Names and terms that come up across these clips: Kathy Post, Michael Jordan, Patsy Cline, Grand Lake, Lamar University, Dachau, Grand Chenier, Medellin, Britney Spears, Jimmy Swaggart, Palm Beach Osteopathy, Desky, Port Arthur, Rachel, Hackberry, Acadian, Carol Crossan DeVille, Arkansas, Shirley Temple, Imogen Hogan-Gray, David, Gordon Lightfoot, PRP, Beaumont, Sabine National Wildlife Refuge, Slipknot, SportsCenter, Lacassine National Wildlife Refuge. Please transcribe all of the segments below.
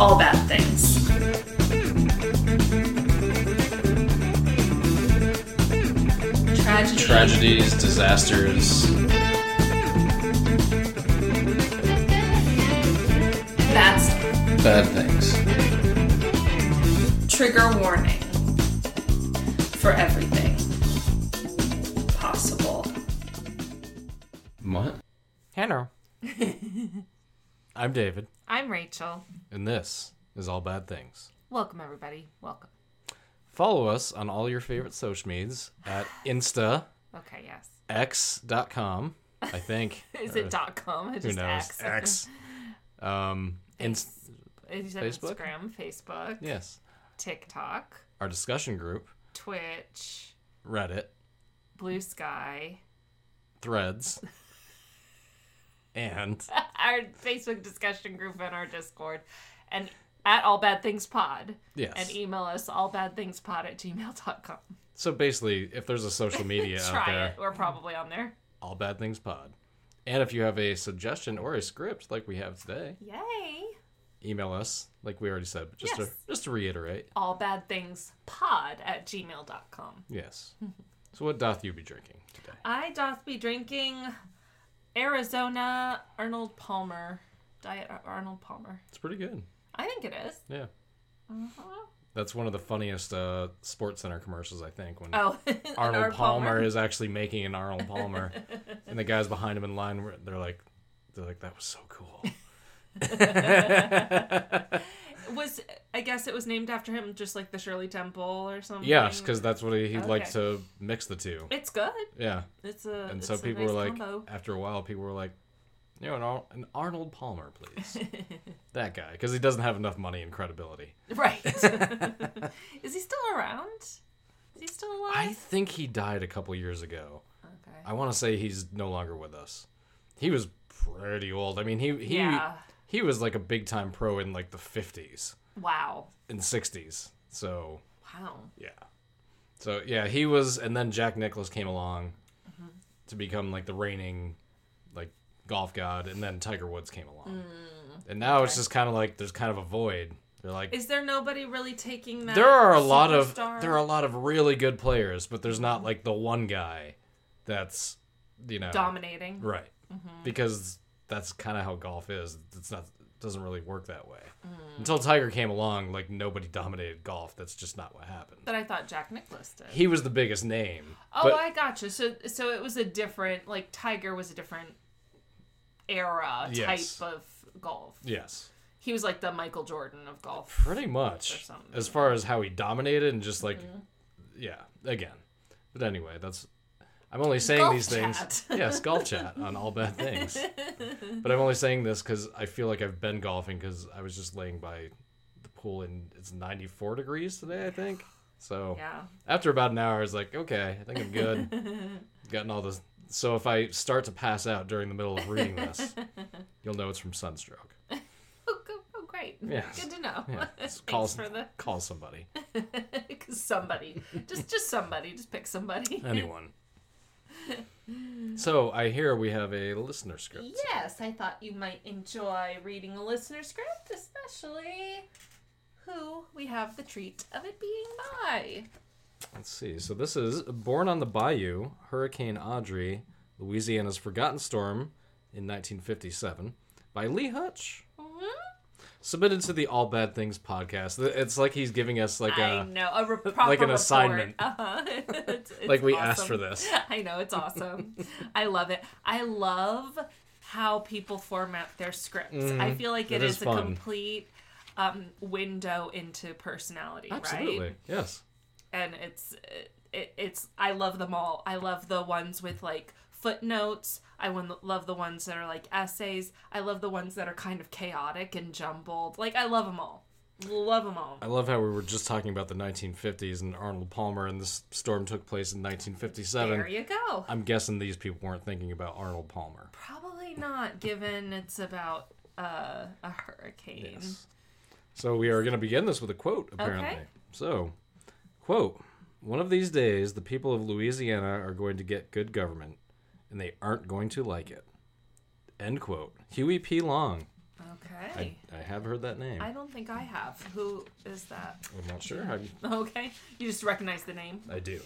All Bad Things. Tragedies, disasters. That's Bad Things. Trigger warning for everything possible. What? Hannah. I'm David. I'm Rachel. And this is All Bad Things. Welcome, everybody. Welcome. Follow us on all your favorite social medias at Insta. Okay, yes. X.com, I think. Is it .com? Who knows? X. Facebook? Instagram, Facebook. Yes. TikTok. Our discussion group. Twitch. Reddit. Blue Sky. Threads. And our Facebook discussion group and our Discord. And at AllBadThingsPod. Yes. And email us allbadthingspod@gmail.com. So basically, if there's a social media out there. It. We're probably on there. AllBadThingsPod. And if you have a suggestion or a script like we have today. Yay. Email us, like we already said. But just, to reiterate. allbadthingspod@gmail.com. Yes. So what doth you be drinking today? I doth be drinking Arizona Arnold Palmer. Diet Arnold Palmer. It's pretty good. I think it is. Yeah. Uh-huh. That's one of the funniest Sports Center commercials, I think, when Arnold Palmer is actually making an Arnold Palmer. And the guys behind him in line, they're like, that was so cool. I guess it was named after him, just like the Shirley Temple or something. Yes, because that's what he liked to mix the two. It's good. Yeah. It's a nice combo. After a while, people were like, you know, an Arnold Palmer, please. That guy, because he doesn't have enough money and credibility. Right. Is he still around? Is he still alive? I think he died a couple years ago. Okay. I want to say he's no longer with us. He was pretty old. I mean, he was like a big-time pro in like the 50s. Wow. And 60s. So. Wow. Yeah. So, yeah, he was, and then Jack Nicklaus came along to become like the reigning golf god, and then Tiger Woods came along. And now it's just kind of like there's kind of a void. They're like, is there nobody really taking that? There are a lot of really good players, but there's not like the one guy that's, you know, dominating. Right. Mm-hmm. Because that's kind of how golf is. It doesn't really work that way. Until Tiger came along, like nobody dominated golf. That's just not what happened. But I thought Jack Nicklaus did. He was the biggest name. Oh, I gotcha. So it was a different, like Tiger was a different era type of golf. Yes. He was like the Michael Jordan of golf. Pretty much. As far as how he dominated and just like, again. But anyway, I'm only saying golf these chat. Things. Yes, golf chat on All Bad Things. But I'm only saying this because I feel like I've been golfing because I was just laying by the pool and it's 94 degrees today, I think. So after about an hour, I was like, okay, I think I'm good. Gotten all this. So if I start to pass out during the middle of reading this, you'll know it's from sunstroke. Oh, great. Yes. Good to know. Yeah. Call somebody. Somebody. Just somebody. Just pick somebody. Anyone. So I hear we have a listener script. Yes, I thought you might enjoy reading a listener script, especially who we have the treat of it being by. Let's see. So this is Born on the Bayou, Hurricane Audrey, Louisiana's Forgotten Storm in 1957 by Lee Hutch. Mm-hmm. Submitted to the All Bad Things podcast. It's like he's giving us like an assignment. Uh-huh. It's like we asked for this. I know. It's awesome. I love it. I love how people format their scripts. Mm-hmm. I feel like it is a complete window into personality, Absolutely. Right? Absolutely. Yes. And it's I love them all. I love the ones with like footnotes. I love the ones that are like essays. I love the ones that are kind of chaotic and jumbled. Like I love them all. Love them all. I love how we were just talking about the 1950s and Arnold Palmer, and this storm took place in 1957. There you go. I'm guessing these people weren't thinking about Arnold Palmer. Probably not, given it's about a hurricane. Yes. So we are going to begin this with a quote, apparently. Okay. So, quote, one of these days, the people of Louisiana are going to get good government, and they aren't going to like it. End quote. Huey P. Long. Okay. I have heard that name. I don't think I have. Who is that? I'm not sure. Okay. You just recognize the name? I do.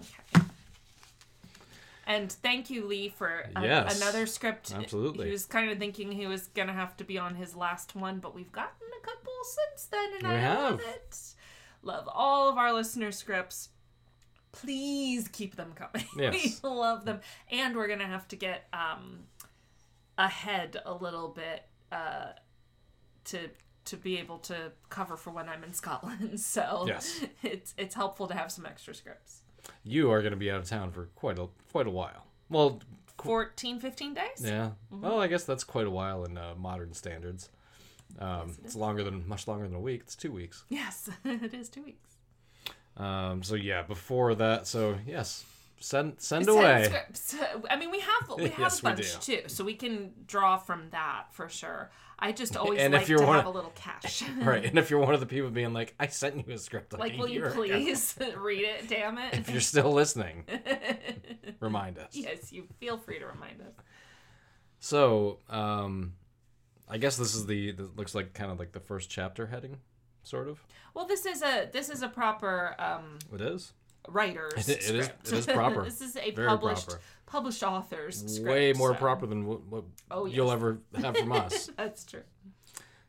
Okay. And thank you, Lee, for another script. Absolutely. He was kind of thinking he was going to have to be on his last one, but we've gotten a couple since then, and I love it. Love all of our listener scripts. Please keep them coming. Yes. We love them. And we're going to have to get... ahead a little bit to be able to cover for when I'm in Scotland. So yes. It's helpful to have some extra scripts. You are going to be out of town for quite a while. Well, 14, 15 days? Yeah. Mm-hmm. Well, I guess that's quite a while in modern standards. Yes, it's much longer than a week. It's 2 weeks. Yes, it is 2 weeks. Before that, send away scripts. I mean, we have yes, a bunch too, so we can draw from that for sure. I just always like to have a little cash. Right, and if you're one of the people being like, I sent you a script like will you please read it, damn it. If you're still listening, remind us. Yes, you feel free to remind us. So, I guess this is that looks like kind of like the first chapter heading, sort of. Well, this is a proper It is? Writer's script. It is proper. This is a published author's script. Way more proper than what you'll ever have from us. That's true.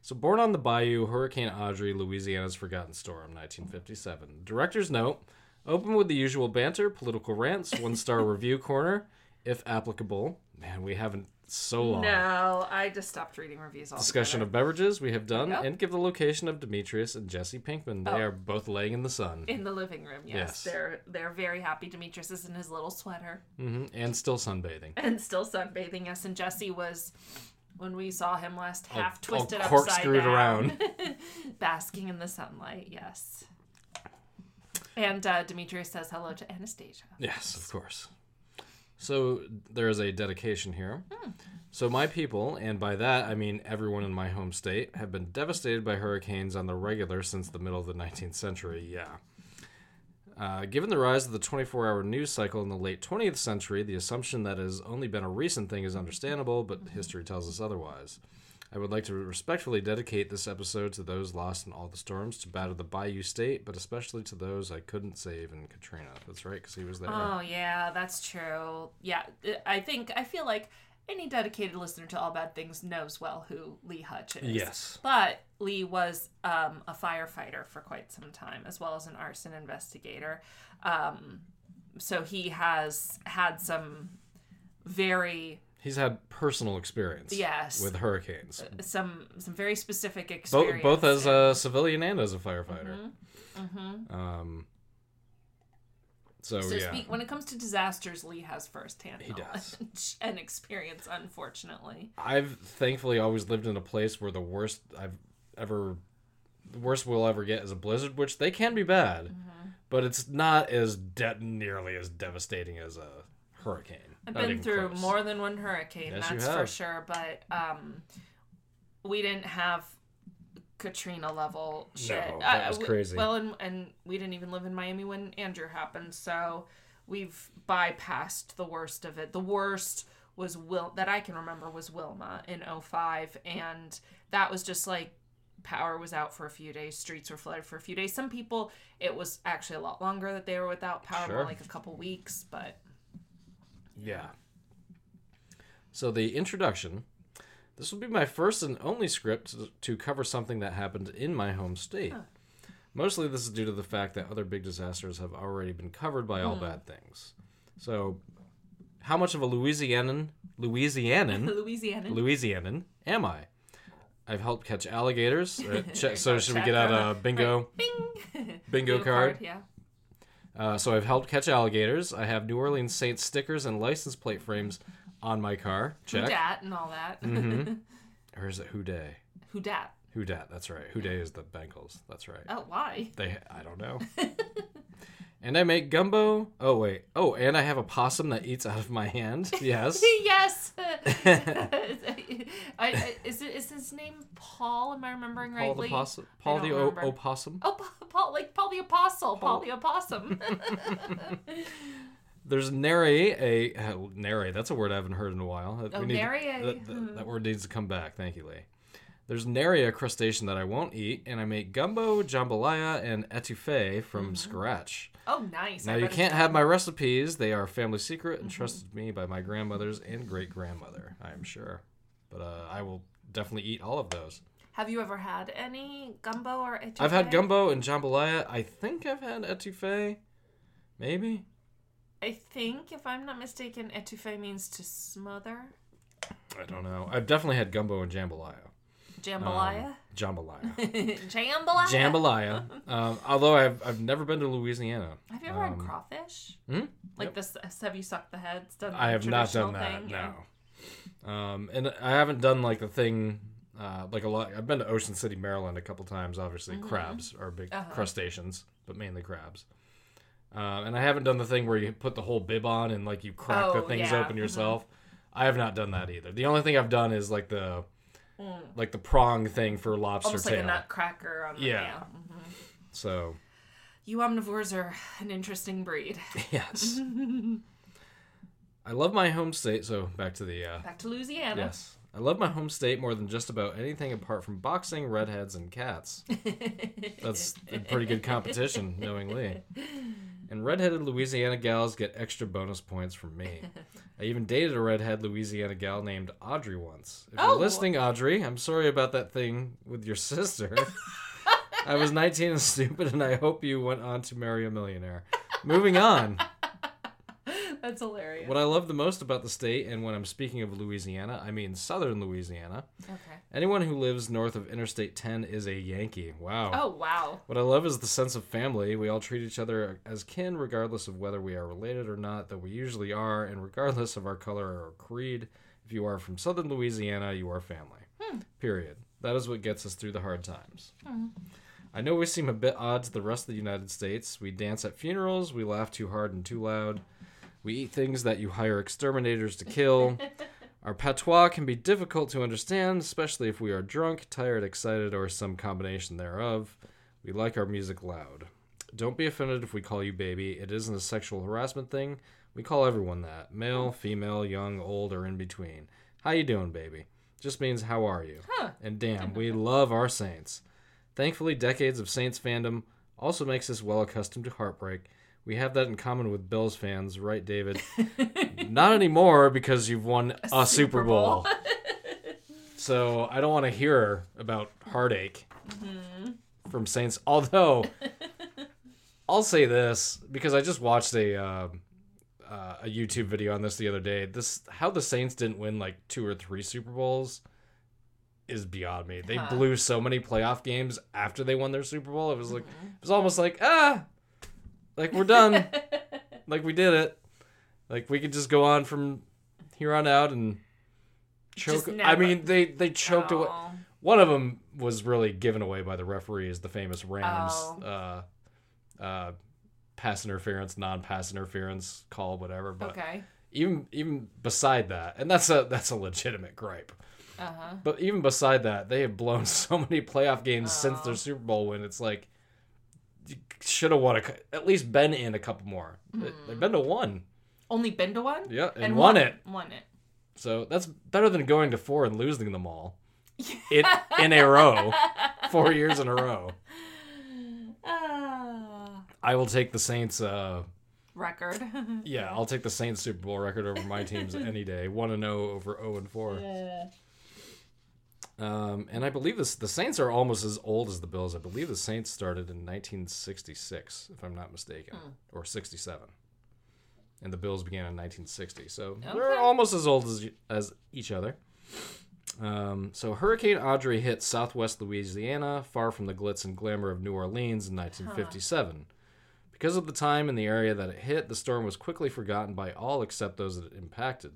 So, born on the bayou, Hurricane Audrey, Louisiana's Forgotten Storm, 1957. Director's note, open with the usual banter, political rants, one-star review corner, if applicable. Man, we haven't so long. No, I just stopped reading reviews all the time. Discussion of beverages we have done, and give the location of Demetrius and Jesse Pinkman. They are both laying in the sun. In the living room, yes. They're very happy. Demetrius is in his little sweater. Mm-hmm. And still sunbathing. Yes. And Jesse was, when we saw him last, half twisted upside down. Corkscrewed around. Basking in the sunlight, yes. And Demetrius says hello to Anastasia. Yes, of course. So there is a dedication here. Mm. So my people, and by that I mean everyone in my home state, have been devastated by hurricanes on the regular since the middle of the 19th century. Yeah. Given the rise of the 24-hour news cycle in the late 20th century, the assumption that it has only been a recent thing is understandable, but history tells us otherwise. I would like to respectfully dedicate this episode to those lost in all the storms to battle the Bayou State, but especially to those I couldn't save in Katrina. That's right, because he was there. Oh, yeah, that's true. Yeah, I feel like any dedicated listener to All Bad Things knows well who Lee Hutch is. Yes. But Lee was a firefighter for quite some time, as well as an arson investigator. So he has had some very... He's had personal experience with hurricanes. Some very specific experience. Both as a civilian and as a firefighter. Mm-hmm. Mm-hmm. When it comes to disasters, Lee has firsthand knowledge and experience, unfortunately. I've thankfully always lived in a place where the worst we'll ever get is a blizzard, which they can be bad. Mm-hmm. But it's not as nearly as devastating as a hurricane. I've been through more than one hurricane, yes, that's for sure, but we didn't have Katrina-level shit. No, that was crazy. And we didn't even live in Miami when Andrew happened, so we've bypassed the worst of it. The worst was that I can remember was Wilma in 2005, and that was just like power was out for a few days, streets were flooded for a few days. Some people, it was actually a lot longer that they were without power, more like a couple weeks, but... Yeah. So the introduction. This will be my first and only script to cover something that happened in my home state. Huh. Mostly this is due to the fact that other big disasters have already been covered by All Bad Things. So how much of a Louisianan am I? I've helped catch alligators. So should we get out a bingo? Bing. Bingo card. Yeah. So I've helped catch alligators. I have New Orleans Saints stickers and license plate frames on my car. Check. Houdat and all that. Mm-hmm. Or is it Houday? Houdat. Houdat, that's right. Houday is the Bengals, that's right. Oh, why? I don't know. And I make gumbo. Oh, wait. Oh, and I have a possum that eats out of my hand. Yes. Yes. Is his name Paul? Am I remembering rightly? Paul the opossum? Oh, Paul the opossum. There's nary, that's a word I haven't heard in a while. Oh, nary. That word needs to come back. Thank you, Lee. There's nary a crustacean that I won't eat, and I make gumbo, jambalaya, and etouffee from scratch. Oh, nice. Now, you can't have my recipes. They are a family secret entrusted to me by my grandmothers and great-grandmother, I am sure. But I will definitely eat all of those. Have you ever had any gumbo or etouffee? I've had gumbo and jambalaya. I think I've had etouffee. Maybe. I think, if I'm not mistaken, etouffee means to smother. I don't know. I've definitely had gumbo and jambalaya. Jambalaya. Jambalaya. Although I've never been to Louisiana. Have you ever had crawfish? Hmm? Like this? Have you sucked the heads? I have not done that. No. And I haven't done like the thing. Like a lot. I've been to Ocean City, Maryland, a couple times. Obviously, crabs are big crustaceans, but mainly crabs. And I haven't done the thing where you put the whole bib on and like you crack the things open yourself. I have not done that either. The only thing I've done is like the. Like the prong thing for lobster tail. Almost like a nutcracker on the tail. Mm-hmm. So. You omnivores are an interesting breed. Yes. I love my home state. So back to the... back to Louisiana. Yes. I love my home state more than just about anything apart from boxing, redheads, and cats. That's a pretty good competition, knowingly. And redheaded Louisiana gals get extra bonus points from me. I even dated a redhead Louisiana gal named Audrey once. If you're listening, Audrey, I'm sorry about that thing with your sister. I was 19 and stupid, and I hope you went on to marry a millionaire. Moving on. That's hilarious. What I love the most about the state, and when I'm speaking of Louisiana, I mean southern Louisiana. Okay. Anyone who lives north of Interstate 10 is a Yankee. Wow. Oh, wow. What I love is the sense of family. We all treat each other as kin, regardless of whether we are related or not, though we usually are, and regardless of our color or creed. If you are from southern Louisiana, you are family. Period. That is what gets us through the hard times. I know we seem a bit odd to the rest of the United States. We dance at funerals. We laugh too hard and too loud. We eat things that you hire exterminators to kill. Our patois can be difficult to understand, especially if we are drunk, tired, excited, or some combination thereof. We like our music loud. Don't be offended if we call you baby. It isn't a sexual harassment thing. We call everyone that. Male, female, young, old, or in between. How you doing, baby? Just means how are you. And damn, we love our Saints. Thankfully, decades of Saints fandom also makes us well accustomed to heartbreak. We have that in common with Bills fans, right, David? Not anymore, because you've won a Super Bowl. So I don't want to hear about heartache from Saints. Although, I'll say this, because I just watched a YouTube video on this the other day. How the Saints didn't win like 2 or 3 Super Bowls is beyond me. They blew so many playoff games after they won their Super Bowl. It was like it was almost like, like, we're done. Like, we did it. Like, we could just go on from here on out and choke. I mean, they choked away. One of them was really given away by the referees, the famous Rams pass interference, non-pass interference call, whatever. But even beside that, and that's a legitimate gripe. But even beside that, they have blown so many playoff games since their Super Bowl win. It's like, you should have won at least been in a couple more. They've been to one. Only been to one? Yeah, and won it. So that's better than going to 4 and losing them all in a row. 4 years in a row. I will take the Saints... record. Yeah, I'll take the Saints Super Bowl record over my teams any day. 1-0 over 0-4. Yeah. And I believe the Saints are almost as old as the Bills. I believe the Saints started in 1966, if I'm not mistaken, or 67. And the Bills began in 1960. So they're almost as old as each other. So Hurricane Audrey hit southwest Louisiana, far from the glitz and glamour of New Orleans in 1957. Because of the time and the area that it hit, the storm was quickly forgotten by all except those that it impacted.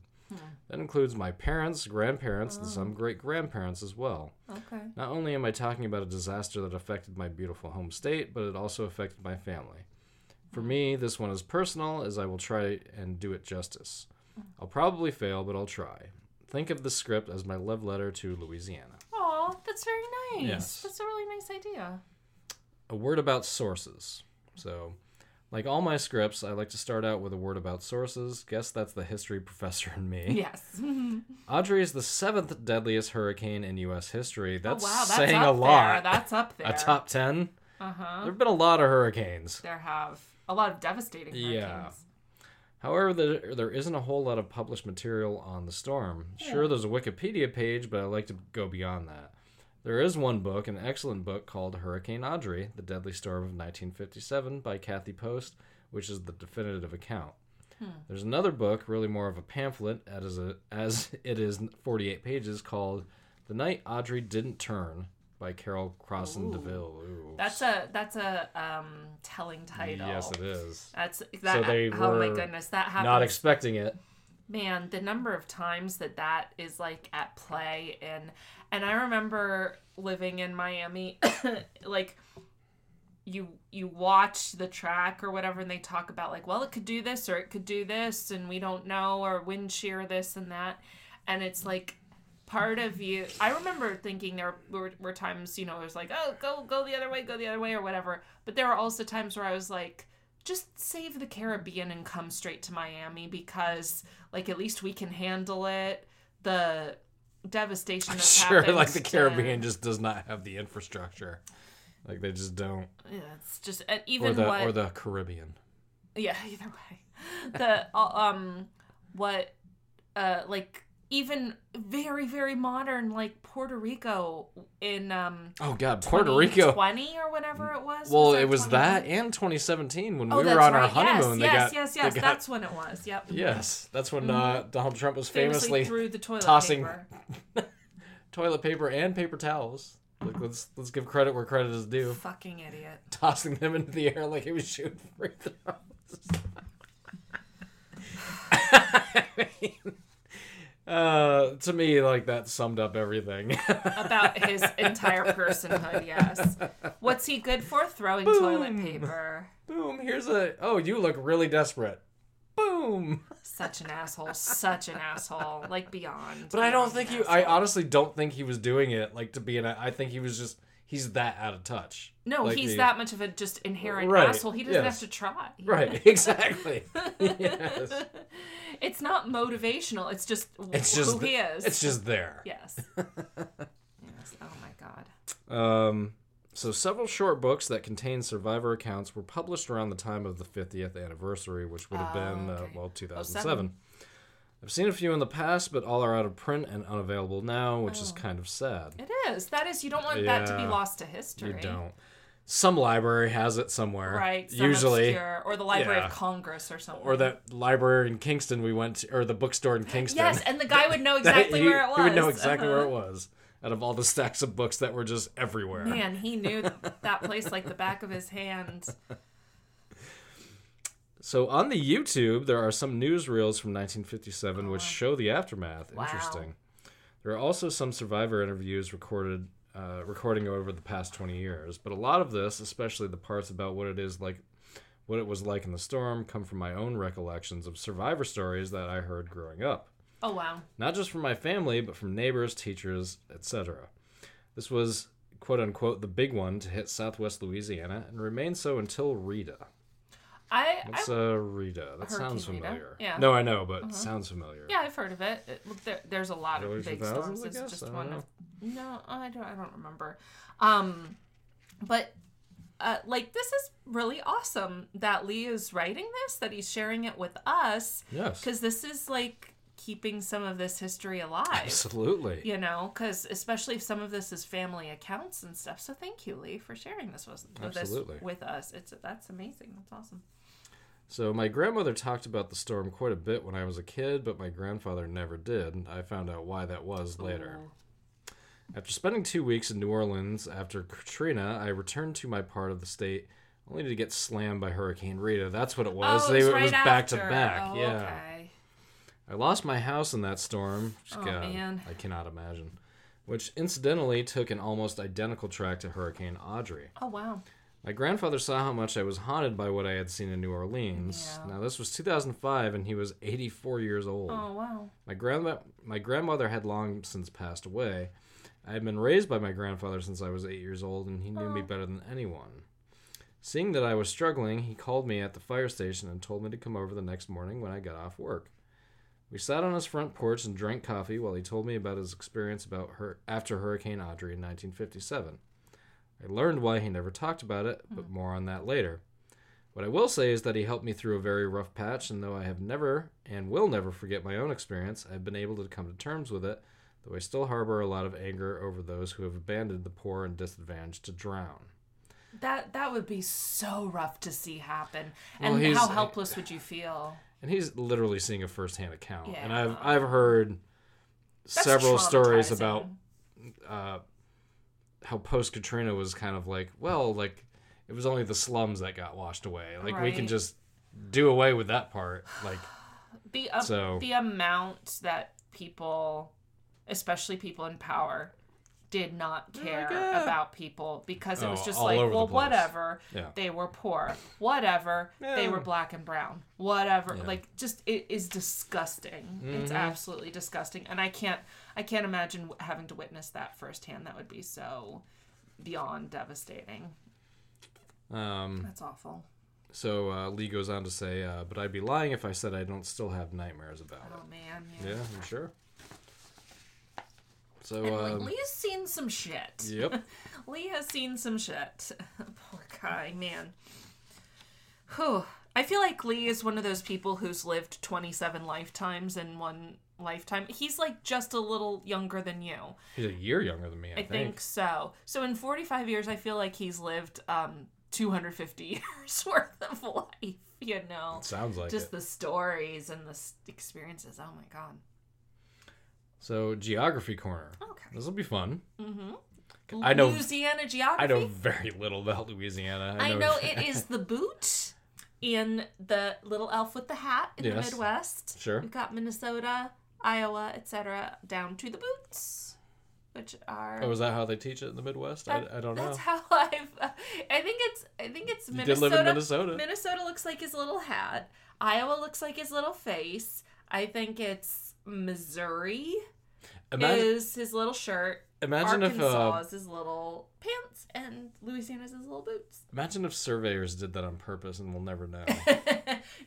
That includes my parents, grandparents, and some great-grandparents as well. Okay. Not only am I talking about a disaster that affected my beautiful home state, but it also affected my family. For me, this one is personal, as I will try and do it justice. I'll probably fail, but I'll try. Think of the script as my love letter to Louisiana. Aw, that's very nice. Yes. That's a really nice idea. A word about sources. So... Like all my scripts, I like to start out with a word about sources. Guess that's the history professor in me. Yes. Audrey is the 7th deadliest hurricane in U.S. history. That's, oh, wow, that's saying a lot. There. That's up there. A top 10? Uh-huh. There have been a lot of hurricanes. There have. A lot of devastating hurricanes. Yeah. However, there isn't a whole lot of published material on the storm. Yeah. Sure, there's a Wikipedia page, but I like to go beyond that. There is one book, an excellent book called Hurricane Audrey, The Deadly Storm of 1957 by Kathy Post, which is the definitive account. Hmm. There's another book, really more of a pamphlet, as it is 48 pages, called The Night Audrey Didn't Turn by Carol Crossan DeVille. Ooh. That's a telling title. Yes, it is. That happens. Not expecting it. Man, the number of times that is like at play and I remember living in Miami, like you watch the track or whatever and they talk about like, well, it could do this or it could do this and we don't know, or wind shear this and that, and it's like part of you. I remember thinking there were times, you know, it was like, oh, go the other way or whatever, but there were also times where I was like, just save the Caribbean and come straight to Miami because, like, at least we can handle it. The devastation that's happened. Sure, like the Caribbean just does not have the infrastructure. Like, they just don't. Yeah, it's just even or the Caribbean. Yeah, either way. Even very, very modern, like Puerto Rico in Puerto Rico 20 or whatever it was. Well, it was that and 2017 when we were on our honeymoon. Yes, that's when it was. Yep. Yes, that's when Donald Trump was famously through the toilet tossing paper. Toilet paper and paper towels. Like, let's give credit where credit is due. Fucking idiot. Tossing them into the air like he was shooting free throws. I mean, to me, like, that summed up everything. About his entire personhood, yes. What's he good for? Throwing toilet paper. Boom, here's oh, you look really desperate. Boom. Such an asshole. Like, beyond. But I don't think I honestly don't think he was doing it, like, to be I think he was just, he's that out of touch. No, like, he's that much of a just inherent asshole. He doesn't have to try. Right, exactly. Yes. It's not motivational. It's just who he is. It's just there. Yes. Yes. Oh, my God. So several short books that contain survivor accounts were published around the time of the 50th anniversary, which would have been, 2007. I've seen a few in the past, but all are out of print and unavailable now, which is kind of sad. It is. That is, you don't want that to be lost to history. You don't. Some library has it somewhere. Right. Usually. Obscure, or the Library of Congress or something. Or that library in Kingston we went to, or the bookstore in Kingston. Yes, and the guy would know exactly where it was. He would know exactly where it was out of all the stacks of books that were just everywhere. Man, he knew that place like the back of his hand. So on the YouTube, there are some newsreels from 1957 which show the aftermath. Wow. Interesting. There are also some survivor interviews recording over the past 20 years, but a lot of this, especially the parts about what it was like in the storm, come from my own recollections of survivor stories that I heard growing up. Oh, wow. Not just from my family, but from neighbors, teachers, etc. This was, quote unquote, the big one to hit Southwest Louisiana and remained so until Rita. What's Rita? That sounds familiar. Yeah. No, I know, but it sounds familiar. Yeah, I've heard of it. There's a lot of big storms. It's just one of... No, I don't remember. But this is really awesome that Lee is writing this, that he's sharing it with us. Yes. Because this is, like, keeping some of this history alive. Absolutely. You know, because especially if some of this is family accounts and stuff. So thank you, Lee, for sharing this with us. That's amazing. That's awesome. So my grandmother talked about the storm quite a bit when I was a kid, but my grandfather never did. And I found out why that was later. After spending 2 weeks in New Orleans after Katrina, I returned to my part of the state only to get slammed by Hurricane Rita. That's what it was. It was back to back. Okay. I lost my house in that storm. Man. I cannot imagine. Which incidentally took an almost identical track to Hurricane Audrey. Oh, wow. My grandfather saw how much I was haunted by what I had seen in New Orleans. Yeah. Now, this was 2005, and he was 84 years old. Oh, wow. My grandmother had long since passed away. I had been raised by my grandfather since I was 8 years old, and he knew me better than anyone. Seeing that I was struggling, he called me at the fire station and told me to come over the next morning when I got off work. We sat on his front porch and drank coffee while he told me about his experience after Hurricane Audrey in 1957. I learned why he never talked about it, but more on that later. What I will say is that he helped me through a very rough patch, and though I have never and will never forget my own experience, I've been able to come to terms with it, though I still harbor a lot of anger over those who have abandoned the poor and disadvantaged to drown. That would be so rough to see happen. And well, how helpless would you feel? And he's literally seeing a firsthand account. Yeah. And I've heard several stories about how post-Katrina was kind of like, well, like, it was only the slums that got washed away. Like, right. We can just do away with that part. Like, the amount that people, especially people in power, did not care about people because it was just like, well, whatever, they were poor. Whatever, they were black and brown. Whatever, like, just, it is disgusting. Mm-hmm. It's absolutely disgusting. And I can't imagine having to witness that firsthand. That would be so beyond devastating. That's awful. So Lee goes on to say, but I'd be lying if I said I don't still have nightmares about it. Oh, man. Yeah, I'm sure. So, Lee's seen some shit. Yep. Lee has seen some shit. Poor guy, man. Whew. I feel like Lee is one of those people who's lived 27 lifetimes in one lifetime. He's like just a little younger than you. He's a year younger than me, I think. I think so. So in 45 years, I feel like he's lived 250 years worth of life, you know? It sounds like just it. The stories and the experiences. Oh, my God. So, geography corner. Okay. This will be fun. Mm-hmm. I know, Louisiana geography? I know very little about Louisiana. I know it is the boot in the little elf with the hat in the Midwest. Sure. We've got Minnesota, Iowa, etc. down to the boots, which are... Oh, is that how they teach it in the Midwest? I don't know. That's how I think it's Minnesota. You did live in Minnesota. Minnesota looks like his little hat. Iowa looks like his little face. I think it's Missouri is his little shirt. Imagine Arkansas is his little pants, and Louisiana is his little boots. Imagine if surveyors did that on purpose, and we'll never know.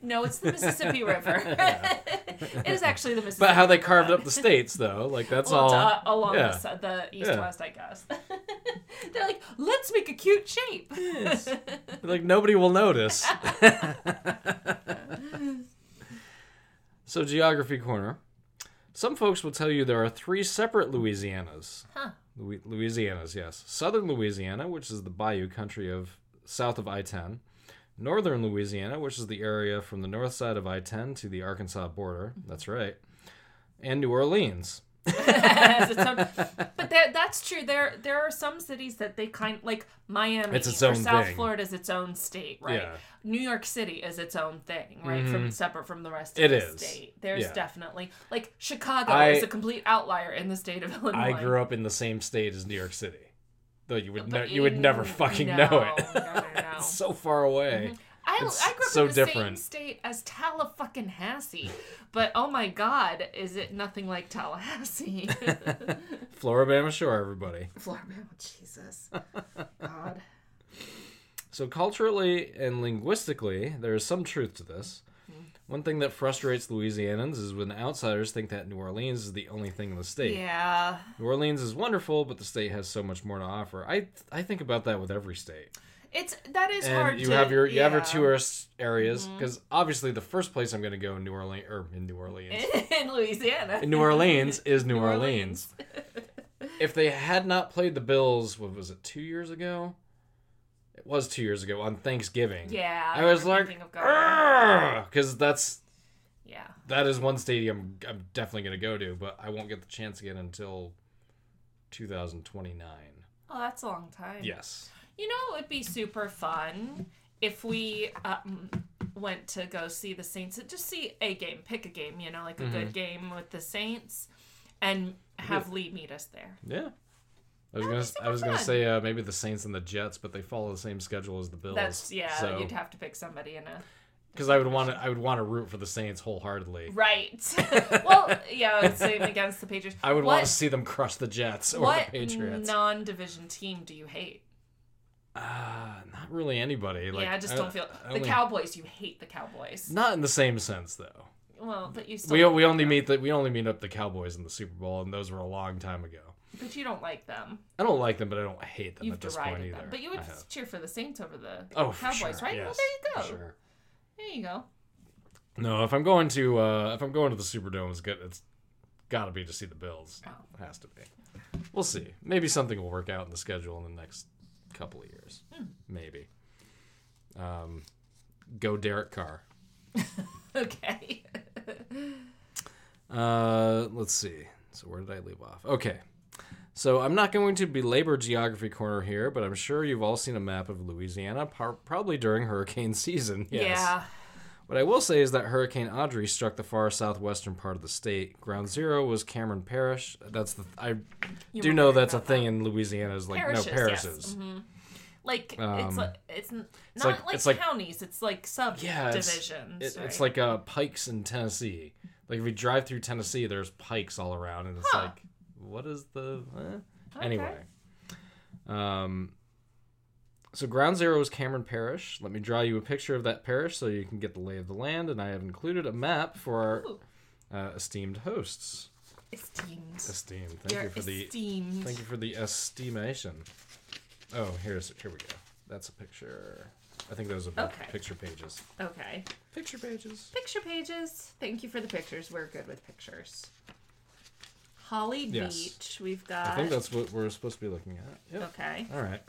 No, it's the Mississippi River. It is actually the Mississippi River. But how they carved up the states, though. Like, that's all. Along the east-west, I guess. They're like, let's make a cute shape. Yes. Like, nobody will notice. So, geography corner. Some folks will tell you there are three separate Louisianas. Huh. Louisianas, yes. Southern Louisiana, which is the bayou country south of I-10. Northern Louisiana, which is the area from the north side of I-10 to the Arkansas border. That's right. And New Orleans. But that's true. There are some cities that they kind of, like Miami it's its own or South thing. Florida is its own state, right? Yeah. New York City is its own thing, right? Mm-hmm. Separate from the rest of the state. There's definitely, like, Chicago is a complete outlier in the state of Illinois. I grew up in the same state as New York City, though you would never fucking know it. No. It's so far away. Mm-hmm. I grew up in the same state as Tallahassee, but oh my God, is it nothing like Tallahassee? Floribama Shore, everybody. Floribama, Jesus. God. So culturally and linguistically, there is some truth to this. Mm-hmm. One thing that frustrates Louisianans is when outsiders think that New Orleans is the only thing in the state. Yeah. New Orleans is wonderful, but the state has so much more to offer. I think about that with every state. That is hard. You have your tourist areas because obviously the first place I'm going to go in New Orleans. If they had not played the Bills, what was it? 2 years ago? It was 2 years ago on Thanksgiving. Yeah, I was like, because that is one stadium I'm definitely going to go to, but I won't get the chance again until 2029. Oh, that's a long time. Yes. You know, it would be super fun if we went to go see the Saints. Just see a game. Pick a game, you know, like a good game with the Saints. And have Lee meet us there. Yeah. I was gonna say maybe the Saints and the Jets, but they follow the same schedule as the Bills. So you'd have to pick somebody because I would want to root for the Saints wholeheartedly. Right. Well, yeah, same against the Patriots. I would want to see them crush the Jets or the Patriots. What non-division team do you hate? Not really anybody. Like, yeah, I just don't feel... Cowboys, you hate the Cowboys. Not in the same sense, though. Well, but you still... We only meet up the Cowboys in the Super Bowl, and those were a long time ago. But you don't like them. I don't like them, but I don't hate them at this point either. But you would cheer for the Saints over the Cowboys, sure, right? Yes, well, there you go. Sure. There you go. No, if I'm going to the Superdome, it's got to be to see the Bills. Oh. It has to be. We'll see. Maybe something will work out in the schedule in the next couple of years. Hmm. Maybe. Go Derek Carr. Okay. Let's see. So where did I leave off? Okay. So I'm not going to belabor geography corner here, but I'm sure you've all seen a map of Louisiana, probably during hurricane season. Yes. Yeah. What I will say is that Hurricane Audrey struck the far southwestern part of the state. Ground zero was Cameron Parish. That's a thing in Louisiana. Is like parishes, no parishes. Yes. Mm-hmm. Like it's not like counties. It's like subdivisions. Yeah, right? It's like pikes in Tennessee. Like if we drive through Tennessee, there's pikes all around, and it's like, what is the? Okay. Anyway. So ground zero is Cameron Parish. Let me draw you a picture of that parish so you can get the lay of the land, and I have included a map for our esteemed hosts. Esteemed. Thank you for the estimation. Oh, here we go. That's a picture. I think those are both picture pages. Okay. Picture pages. Thank you for the pictures. We're good with pictures. Holly Beach. We've got. I think that's what we're supposed to be looking at. Yep. Okay. All right.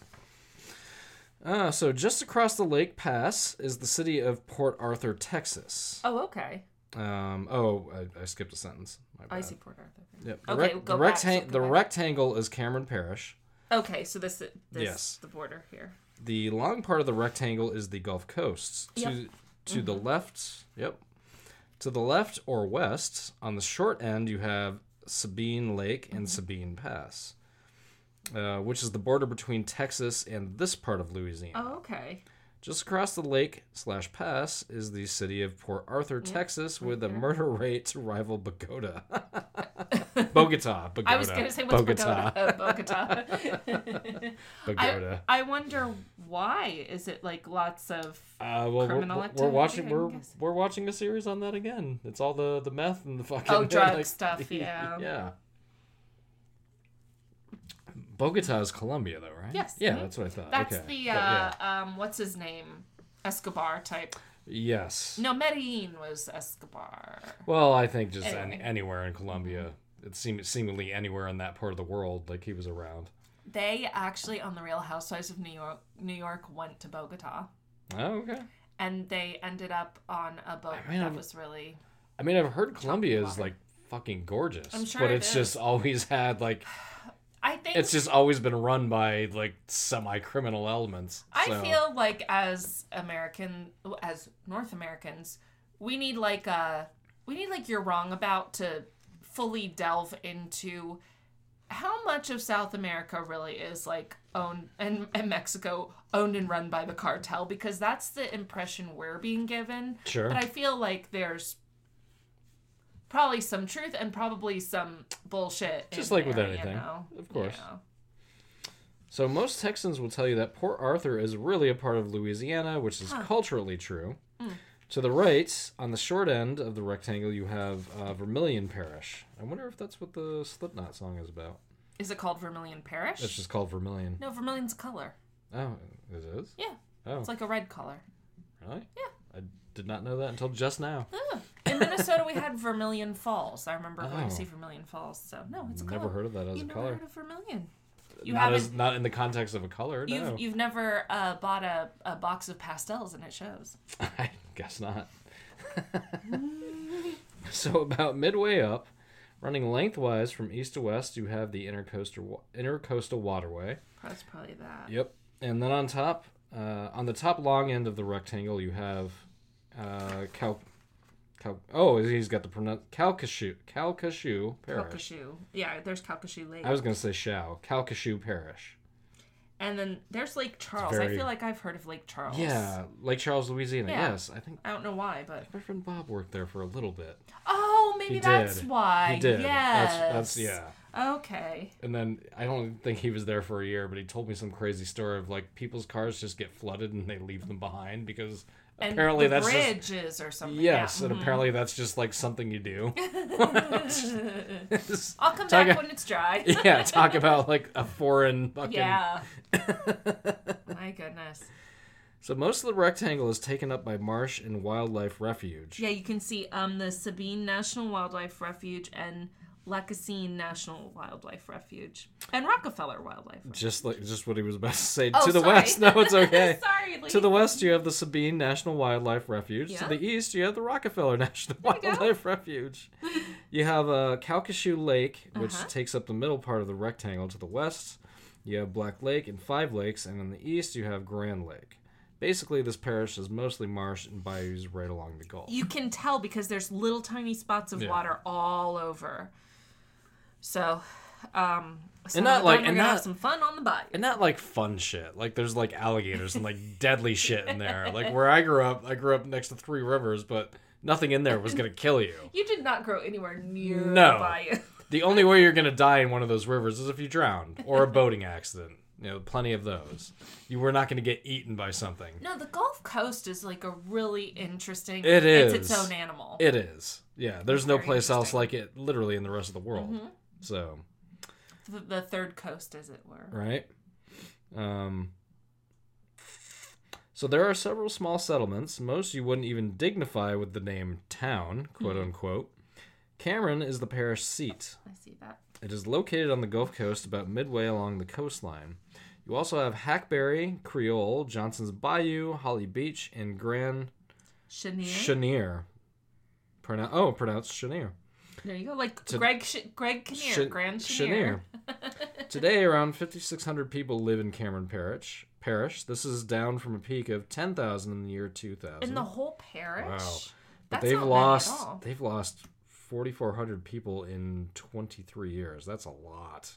So just across the Lake Pass is the city of Port Arthur, Texas. Oh, okay. I skipped a sentence. My bad. I see Port Arthur. Yep. The rectangle is Cameron Parish. Okay, so this is the border here. The long part of the rectangle is the Gulf Coast. To the left, to the left or west, on the short end you have Sabine Lake and Sabine Pass. Which is the border between Texas and this part of Louisiana. Oh, okay. Just across the lake/pass is the city of Port Arthur, Texas, with a murder rate to rival Bogota. Bogota. I was going to say, what's Bogota? Bogota. Bogota. I wonder why. Is it like lots of criminal activity? We're watching a series on that again. It's all the meth and the fucking... Oh, drug stuff, yeah. Yeah. Bogota is Colombia, though, right? Yes. Yeah, that's what I thought. That's what's his name? Escobar type. Yes. No, Medellin was Escobar. Well, I think just anywhere in Colombia, it seemingly anywhere in that part of the world, like he was around. They actually, on The Real Housewives of New York went to Bogota. Oh, okay. And they ended up on a boat I've heard Colombia is, like, fucking gorgeous. I'm sure just always had, like... I think it's just always been run by like semi-criminal elements. So. I feel like as North Americans, we need You're Wrong About to fully delve into how much of South America really is like owned and Mexico owned and run by the cartel, because that's the impression we're being given. Sure. But I feel like there's probably some truth and probably some bullshit. Just like with anything, of course. Yeah. So most Texans will tell you that Port Arthur is really a part of Louisiana, which is culturally true. Mm. To the right, on the short end of the rectangle, you have Vermilion Parish. I wonder if that's what the Slipknot song is about. Is it called Vermilion Parish? It's just called Vermilion. No, vermilion's a color. Oh, it is? Yeah. Oh. It's like a red color. Really? Yeah. I did not know that until just now. Oh. In Minnesota, we had Vermilion Falls. I remember going to see Vermilion Falls. So, no, it's a color. Never heard of that as a color. You've never heard of Vermilion. Not in the context of a color, no. You've never bought a box of pastels, and it shows. I guess not. So, about midway up, running lengthwise from east to west, you have the intercoastal waterway. That's probably that. Yep. And then on top, on the top long end of the rectangle, you have he's got the Calcasieu Parish. Calcasieu. Yeah, there's Calcasieu Lake. I was going to say Calcasieu Parish. And then there's Lake Charles. I feel like I've heard of Lake Charles. Yeah, Lake Charles, Louisiana. Yeah. Yes, I think. I don't know why, but my friend Bob worked there for a little bit. Oh, maybe that's why. He did. Yes. That's, yeah. Okay. And then I don't think he was there for a year, but he told me some crazy story of like people's cars just get flooded and they leave them behind because apparently that's bridges or something. Yes, yeah. And apparently that's just like something you do. I'll come back when it's dry. Yeah, talk about like a foreign fucking. Yeah. My goodness. So most of the rectangle is taken up by marsh and wildlife refuge. Yeah, you can see the Sabine National Wildlife Refuge and Lacassine National Wildlife Refuge and Rockefeller Wildlife Refuge. Just what he was about to say. Oh, to the west, no, it's okay. Sorry, Lee. To the west, you have the Sabine National Wildlife Refuge. Yeah. To the east, you have the Rockefeller National Wildlife Refuge. You have Calcasieu Lake, which takes up the middle part of the rectangle. To the west, you have Black Lake and Five Lakes, and in the east, you have Grand Lake. Basically, this parish is mostly marsh and bayous right along the Gulf. You can tell because there's little tiny spots of water all over. So, and not like, and have some fun on the bayou. And not like fun shit. Like there's like alligators and like deadly shit in there. Like where I grew up next to three rivers, but nothing in there was going to kill you. You did not grow anywhere near the bayou. The only way you're going to die in one of those rivers is if you drowned or a boating accident. You know, plenty of those. You were not going to get eaten by something. No, the Gulf Coast is like a really interesting... It is. It's its own animal. It is. Yeah, there's no place else like it literally in the rest of the world. Mm-hmm. So... The third coast, as it were. Right. So there are several small settlements. Most you wouldn't even dignify with the name town, quote unquote. Cameron is the parish seat. I see that. It is located on the Gulf Coast, about midway along the coastline. You also have Hackberry, Creole, Johnson's Bayou, Holly Beach, and Grand Chenier. Pronounced Chenier. There you go, like Greg Kinnear, Grand Chenier. Today, around 5,600 people live in Cameron Parish. This is down from a peak of 10,000 in the year 2000. In the whole parish? Wow. But they've lost 4,400 people in 23 years. That's a lot.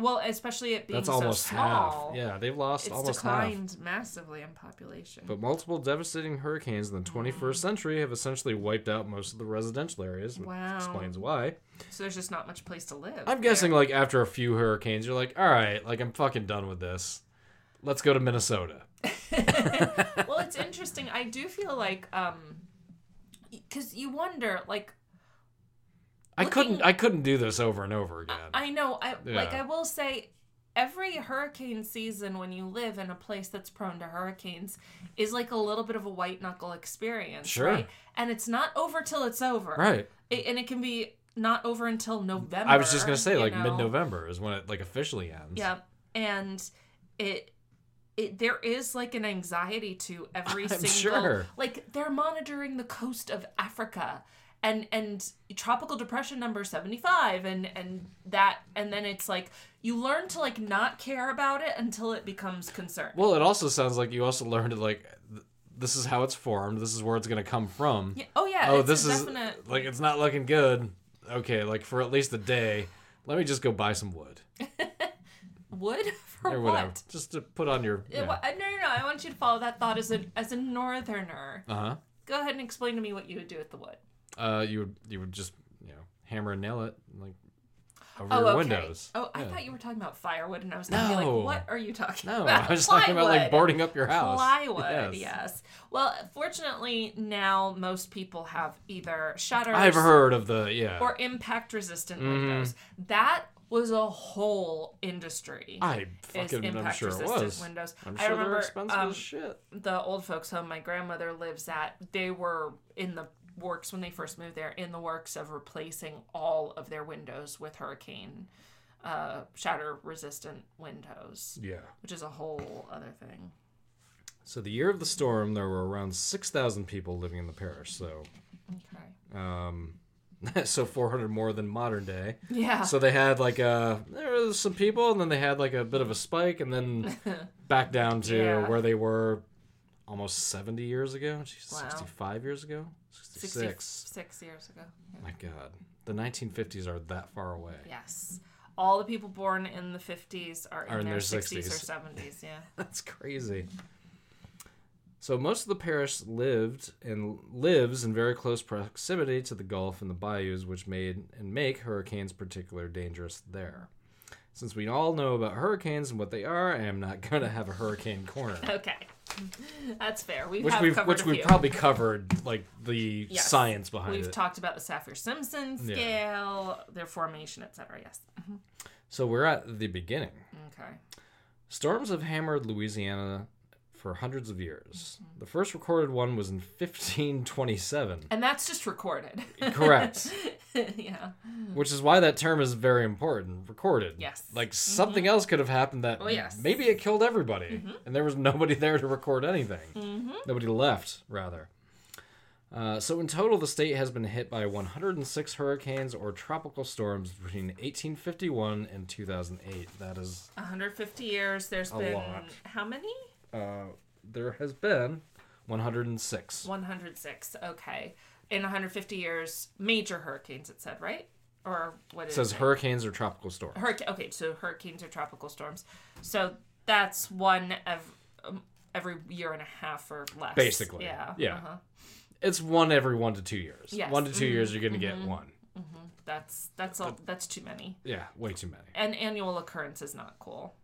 Well, especially it being That's almost half. Yeah, they've lost almost half. It's declined massively in population. But multiple devastating hurricanes in the 21st century have essentially wiped out most of the residential areas, which explains why. So there's just not much place to live. I'm guessing, like, after a few hurricanes, you're like, all right, like, I'm fucking done with this. Let's go to Minnesota. Well, it's interesting. I do feel like, because you wonder, like, I couldn't do this over and over again. I know. Like, I will say, every hurricane season when you live in a place that's prone to hurricanes is like a little bit of a white knuckle experience. Sure. Right? And it's not over till it's over. Right. And it can be not over until November. I was just going to say, like, mid-November is when it, like, officially ends. Yeah. And there is like an anxiety to every single... Sure. Like, they're monitoring the coast of Africa. And tropical depression number 75 and then it's like you learn to like not care about it until it becomes concerned. Well, it also sounds like you also learn to like this is how it's formed. This is where it's going to come from. Yeah. Oh yeah. Oh, this is definite... like it's not looking good. Okay, like for at least a day, let me just go buy some wood. Wood for or whatever. What? Just to put on your. Yeah. No. I want you to follow that thought as a northerner. Uh huh. Go ahead and explain to me what you would do with the wood. You would just, you know, hammer and nail it, like, over your windows. Oh, I thought you were talking about firewood, and I was going to be like, what are you talking about? No, I was talking about, like, boarding up your house. Plywood, yes. Well, fortunately, now most people have either shutters... I've heard of the, ...or impact-resistant windows. That was a whole industry. I'm sure it was. Windows. I'm sure they're expensive as shit. The old folks home my grandmother lives at, they were in the... works when they first moved there in the works of replacing all of their windows with hurricane shatter resistant windows, which is a whole other thing. So the year of the storm there were around 6,000 people living in the parish, so so 400 more than modern day. So they had like there was some people and then they had like a bit of a spike and then back down to where they were almost 70 years ago. Jeez, wow. 65 years ago? 66 years ago. Yeah. My God. The 1950s are that far away. Yes. All the people born in the 50s are in their 60s or 70s. Yeah. That's crazy. So most of the parish lives in very close proximity to the Gulf and the bayous, which make hurricanes particularly dangerous there. Since we all know about hurricanes and what they are, I am not going to have a hurricane corner. Okay. That's fair. We've probably covered, like, the science behind it. We've talked about the Saffir-Simpson scale, their formation, etc. Yes. Mm-hmm. So we're at the beginning. Okay. Storms have hammered Louisiana for hundreds of years. Mm-hmm. The first recorded one was in 1527. And that's just recorded. Correct. Yeah. Which is why that term is very important. Recorded. Yes. Like, something else could have happened that maybe it killed everybody. Mm-hmm. And there was nobody there to record anything. Mm-hmm. Nobody left, rather. So in total, the state has been hit by 106 hurricanes or tropical storms between 1851 and 2008. That is 150 years. There's been lot. How many? There has been 106. 106. Okay. In 150 years, major hurricanes, it said, right? Or what is it? Says hurricanes or tropical storms. Okay, so hurricanes or tropical storms. So that's one every year and a half or less. Basically. Yeah. Uh-huh. It's one every 1 to 2 years. Yes. 1 to 2 years, you're going to get one. Mm-hmm. That's too many. Yeah, way too many. An annual occurrence is not cool.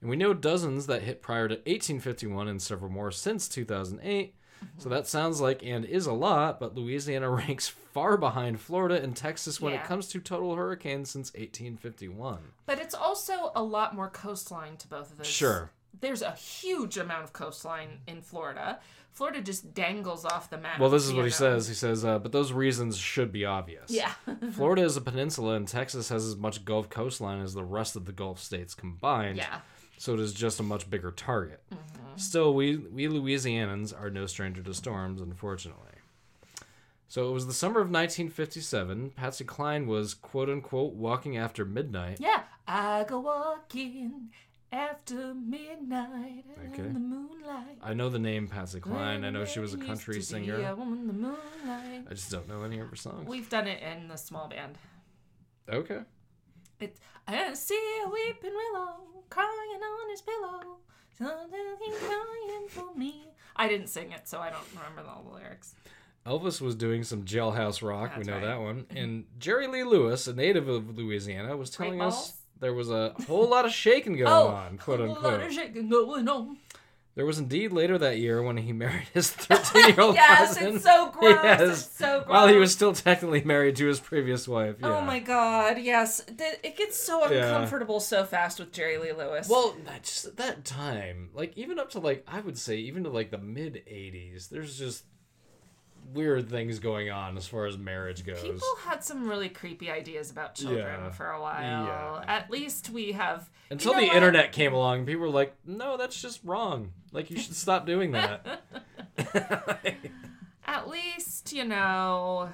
And we know dozens that hit prior to 1851 and several more since 2008. So that sounds like and is a lot, but Louisiana ranks far behind Florida and Texas when it comes to total hurricanes since 1851. But it's also a lot more coastline to both of those. Sure. There's a huge amount of coastline in Florida. Florida just dangles off the map. Well, this is what he says. He says, but those reasons should be obvious. Yeah. Florida is a peninsula, and Texas has as much Gulf coastline as the rest of the Gulf states combined. Yeah. So it is just a much bigger target. Mm-hmm. Still, we Louisianans are no stranger to storms, unfortunately. So it was the summer of 1957. Patsy Cline was, quote-unquote, walking after midnight. Yeah. I go walking after midnight in the moonlight. I know the name Patsy Cline. I know she was a country singer. In the moonlight. I just don't know any of her songs. We've done it in the small band. Okay. I see a weeping willow crying on his pillow. Something crying for me. I didn't sing it, so I don't remember all the lyrics. Elvis was doing some jailhouse rock. That's right. That one. And Jerry Lee Lewis, a native of Louisiana, was telling us there was a whole lot of shaking going on, quote unquote. A whole lot of shaking going on. There was indeed later that year when he married his 13-year-old cousin. Yes, it's so gross. Yes. It's so gross. While he was still technically married to his previous wife. Yeah. Oh my God, yes. It gets so uncomfortable so fast with Jerry Lee Lewis. Well, just that time, like even up to like, I would say even to like the mid-80s, there's just weird things going on as far as marriage goes. People had some really creepy ideas about children for a while. Yeah. At least we have... Until the internet came along, people were like, no, that's just wrong. Like, you should stop doing that. At least I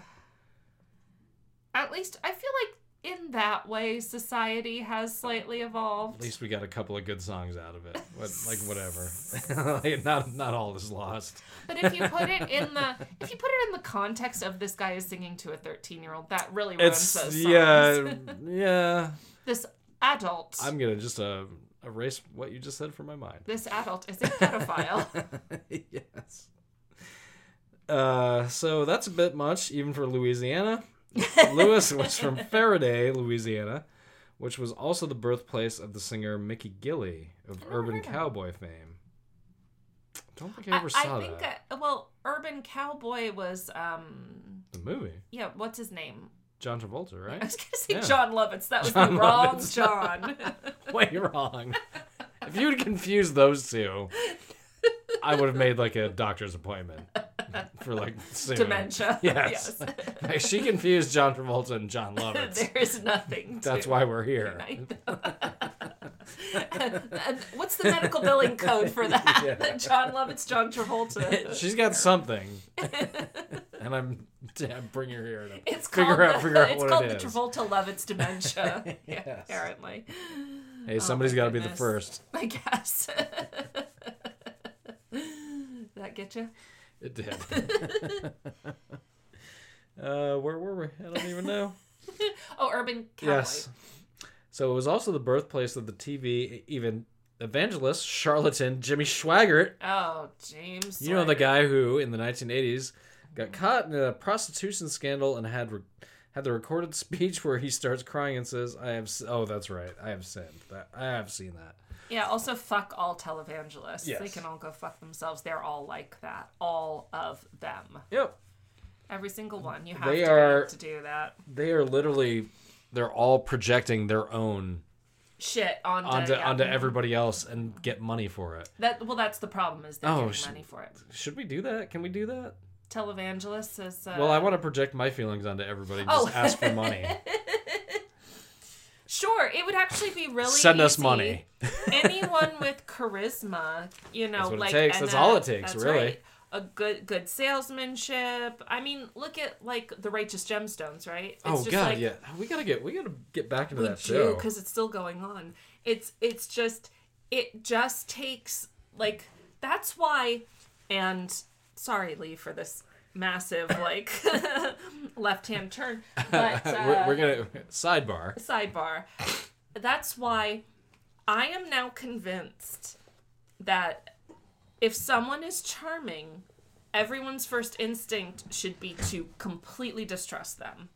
feel like in that way, society has slightly evolved. At least we got a couple of good songs out of it. Like, whatever. Like, not all is lost. But if you put it in the context of this guy is singing to a 13-year-old, that really ruins those songs. Yeah. This adult. I'm going to just erase what you just said from my mind. This adult is a pedophile. Yes. So that's a bit much, even for Louisiana. Lewis was from Faraday, Louisiana, which was also the birthplace of the singer Mickey Gilley of urban cowboy fame. Don't think I ever saw that. Urban Cowboy was... the movie. Yeah, what's his name? John Travolta, right? I was going to say John Lovitz. That was John the wrong Lovitz. John. Way wrong. If you had confused those two, I would have made like a doctor's appointment for like soon. Dementia. Yes. Like, she confused John Travolta and John Lovitz. There is nothing to... That's why we're here. And what's the medical billing code for that? Yeah. John Lovitz, John Travolta. She's got something. And I'm bringing her here to figure out what it is. It's called the Travolta-Lovitz dementia, apparently. Hey, somebody's got to be the first. I guess. Did that get you? It did. Where were we? I don't even know. Urban Cowboy. Yes. So it was also the birthplace of the TV, even evangelist, charlatan Jimmy Swaggart. Oh, James. You know, the guy who, in the 1980s, got caught in a prostitution scandal and had the recorded speech where he starts crying and says, I have seen that. Yeah, also fuck all televangelists. Yes. They can all go fuck themselves. They're all like that. All of them. Yep. Every single one. You have to do that. They are literally, they're all projecting their own shit onto everybody else and get money for it. That's the problem, is they're getting money for it. Should we do that? Can we do that? Televangelists is... Well, I want to project my feelings onto everybody. Just ask for money. Sure, it would actually be really Send us money. Anyone with charisma, that's what it takes. That's all it takes, really. Right. A good salesmanship. I mean, look at the Righteous Gemstones, right? It's yeah. We gotta get back into that show because it's still going on. It just takes that's why. And sorry, Lee, for this massive left-hand turn. But we're gonna sidebar. That's why I am now convinced that. If someone is charming, everyone's first instinct should be to completely distrust them.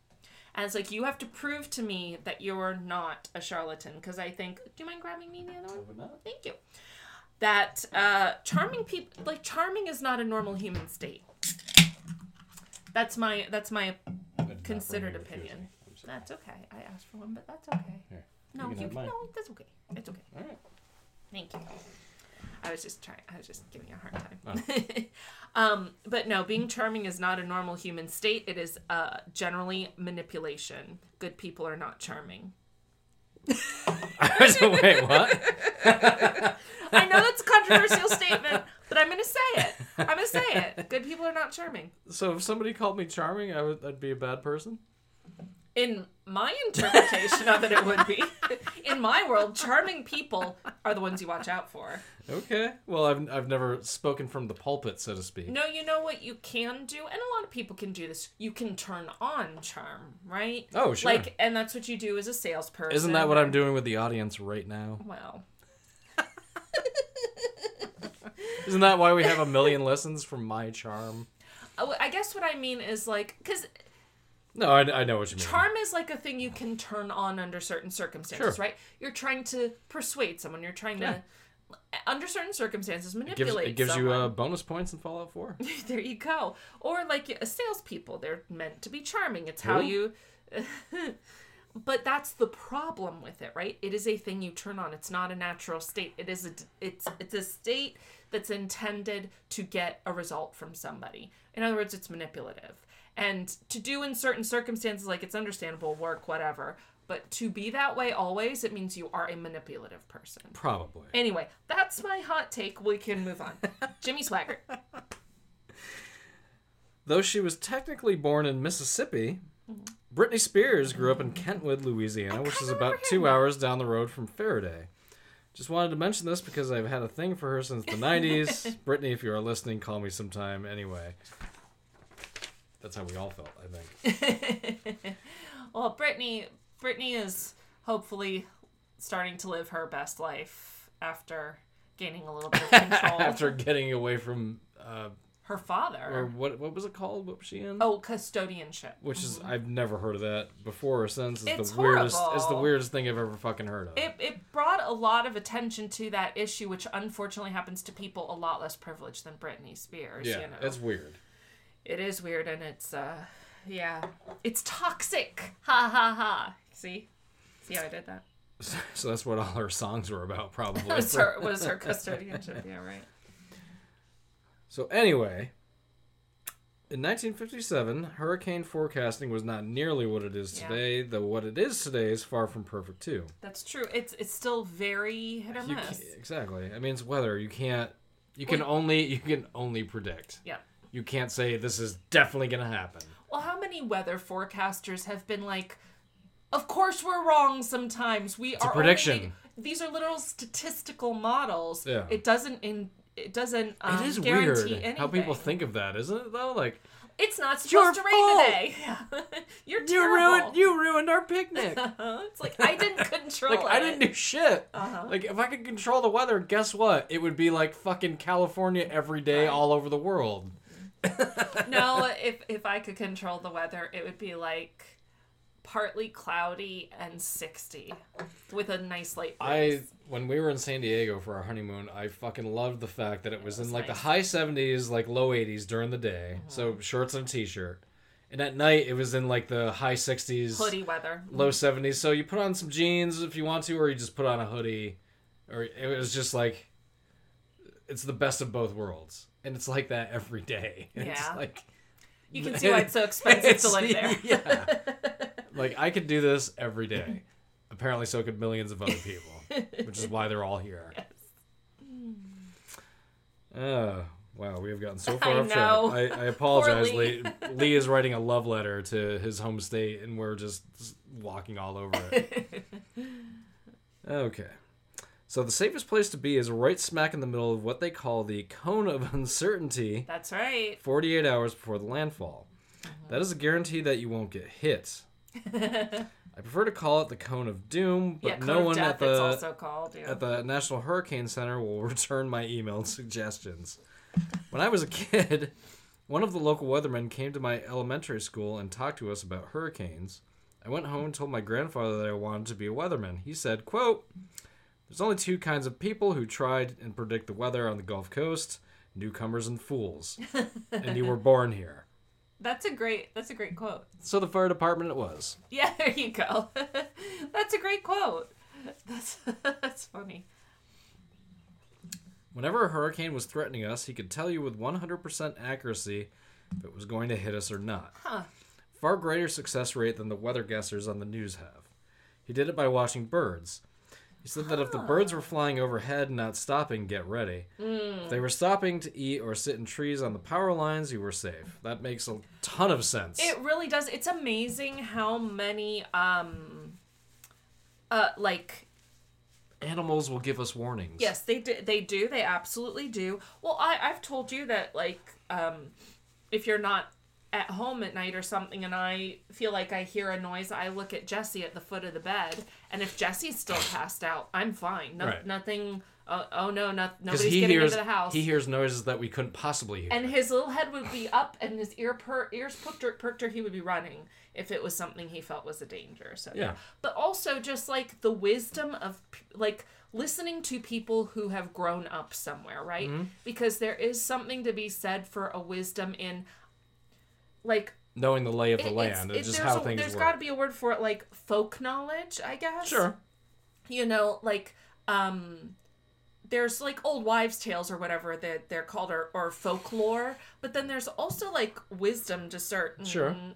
And it's you have to prove to me that you're not a charlatan. Because I think, do you mind grabbing me the other one? Thank you. That charming people, charming is not a normal human state. That's my considered opinion. That's okay. I asked for one, but that's okay. Here, no, that's okay. It's okay. All right. Thank you. I was just giving you a hard time. Oh. But no, being charming is not a normal human state. It is generally manipulation. Good people are not charming. Wait, what? I know that's a controversial statement, but I'm going to say it. Good people are not charming. So if somebody called me charming, I'd be a bad person? In my interpretation of it would be. In my world, charming people are the ones you watch out for. Okay. Well, I've never spoken from the pulpit, so to speak. No, you know what you can do? And a lot of people can do this. You can turn on charm, right? Oh, sure. And that's what you do as a salesperson. Isn't that what I'm doing with the audience right now? Well. Isn't that why we have 1 million lessons from my charm? Oh, I guess what I mean is because... No, I know what you mean. Charm is a thing you can turn on under certain circumstances, sure. Right? You're trying to persuade someone. You're trying to, under certain circumstances, manipulate It gives someone. You bonus points in Fallout 4. There you go. Or salespeople, they're meant to be charming. It's how you... But that's the problem with it, right? It is a thing you turn on. It's not a natural state. It is it's a state that's intended to get a result from somebody. In other words, it's manipulative. And to do in certain circumstances, it's understandable, work, whatever. But to be that way always, it means you are a manipulative person. Probably. Anyway, that's my hot take. We can move on. Jimmy Swaggart. Though she was technically born in Mississippi, Britney Spears grew up in Kentwood, Louisiana, which is about 2 hours down the road from Faraday. Just wanted to mention this because I've had a thing for her since the 90s. Britney, if you are listening, call me sometime. Anyway... That's how we all felt, I think. Well, Britney is hopefully starting to live her best life after gaining a little bit of control. After getting away from... her father. Or what was it called? What was she in? Oh, custodianship. Which is... I've never heard of that before or since. It's horrible. It's the weirdest thing I've ever fucking heard of. It brought a lot of attention to that issue, which unfortunately happens to people a lot less privileged than Britney Spears. Yeah, it's weird. It is weird, and it's, it's toxic. Ha, ha, ha. See how I did that? So that's what all her songs were about, probably. was her custodianship. Yeah, right. So anyway, in 1957, hurricane forecasting was not nearly what it is today, though what it is today is far from perfect, too. That's true. It's still very hit or miss. Exactly. I mean, it's weather. You can only predict. Yeah. You can't say this is definitely going to happen. Well, how many weather forecasters have been of course we're wrong sometimes. It's a prediction. These are literal statistical models. Yeah. It is guarantee weird anything. How people think of that, isn't it, though? It's not supposed to rain today. You're terrible. You ruined our picnic. It's I didn't control it. I didn't do shit. Uh-huh. If I could control the weather, guess what? It would be like fucking California every day, all over the world. No, if I could control the weather, it would be like partly cloudy and 60 with a nice light breeze. When we were in San Diego for our honeymoon, I fucking loved the fact that it was in the high 70s, low 80s during the day. Mm-hmm. So shorts and a t-shirt. And at night, it was in the high 60s. Hoodie weather. Low 70s. So you put on some jeans if you want to, or you just put on a hoodie. Or it was just it's the best of both worlds. And it's like that every day. And yeah. It's you can see why it's so expensive to live there. Yeah. I could do this every day. Apparently so could millions of other people, which is why they're all here. Yes. Wow, we have gotten so far off track. I apologize. Lee is writing a love letter to his home state, and we're just walking all over it. Okay. So the safest place to be is right smack in the middle of what they call the Cone of Uncertainty. That's right. 48 hours before the landfall. Uh-huh. That is a guarantee that you won't get hit. I prefer to call it the Cone of Doom, but no one at the National Hurricane Center will return my email suggestions. When I was a kid, one of the local weathermen came to my elementary school and talked to us about hurricanes. I went home and told my grandfather that I wanted to be a weatherman. He said, quote, "There's only two kinds of people who tried and predict the weather on the Gulf Coast, newcomers and fools. And you were born here." That's a great quote. So the fire department it was. Yeah, there you go. That's a great quote. That's funny. Whenever a hurricane was threatening us, he could tell you with 100% accuracy if it was going to hit us or not. Huh. Far greater success rate than the weather guessers on the news have. He did it by watching birds. He said that if the birds were flying overhead and not stopping, get ready. Mm. If they were stopping to eat or sit in trees on the power lines, you were safe. That makes a ton of sense. It really does. It's amazing how many, animals will give us warnings. Yes, they do. They do. They absolutely do. Well, I've told you that, if you're not at home at night or something and I feel like I hear a noise, I look at Jesse at the foot of the bed, and if Jesse's still passed out, I'm fine. Nothing... nobody's getting into the house. He hears noises that we couldn't possibly hear. And his little head would be up, and his ears perked, he would be running if it was something he felt was a danger. So yeah. But also just the wisdom of listening to people who have grown up somewhere, right? Mm-hmm. Because there is something to be said for a wisdom in knowing the lay of the land and just how things work. There's got to be a word for it, folk knowledge, I guess. Sure. There's old wives' tales or whatever they're called or folklore, but then there's also wisdom to certain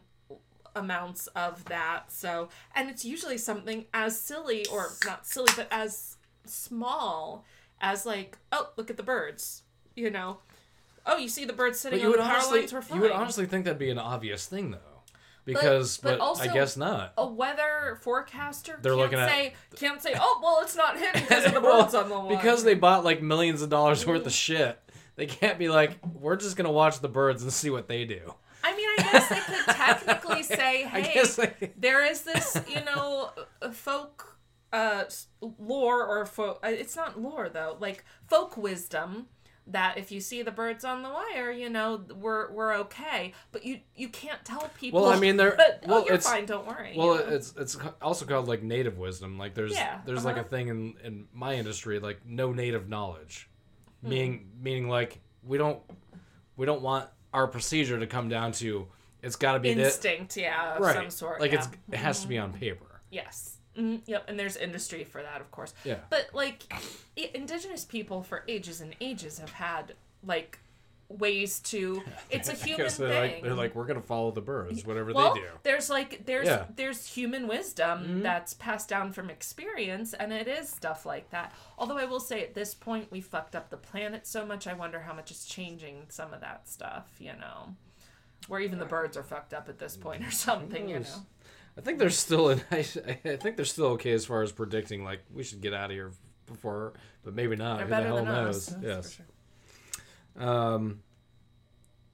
amounts of that. So, and it's usually something as silly or not silly, but as small as oh, look at the birds, Oh, you see the birds sitting on the power lines were flying. You would honestly think that'd be an obvious thing though. Because, but also, I guess not. A weather forecaster can't say, oh, well, it's not hitting because of the birds on the line. Because they bought millions of dollars worth of shit, they can't be we're just going to watch the birds and see what they do. I mean, I guess they could technically say, hey, there is this, folk lore or folk. It's not lore, though. Folk wisdom. That if you see the birds on the wire, we're okay. But you can't tell people. Well, I mean, you're fine. Don't worry. Well, it's also called native wisdom. There's a thing in my industry no native knowledge, meaning we don't want our procedure to come down to it's got to be instinct, yeah, of right. some sort. It has to be on paper. Yes. Mm-hmm. Yep, and there's industry for that, of course. Yeah. But, indigenous people for ages and ages have had, ways to... It's a human thing. They're we're going to follow the birds, whatever they do. There's human wisdom that's passed down from experience, and it is stuff like that. Although I will say, at this point, we fucked up the planet so much, I wonder how much is changing some of that stuff, Where even the birds are fucked up at this point or something, I think they're still okay as far as predicting we should get out of here before, but maybe not. They're better than us. Who the hell knows? Yes. For sure.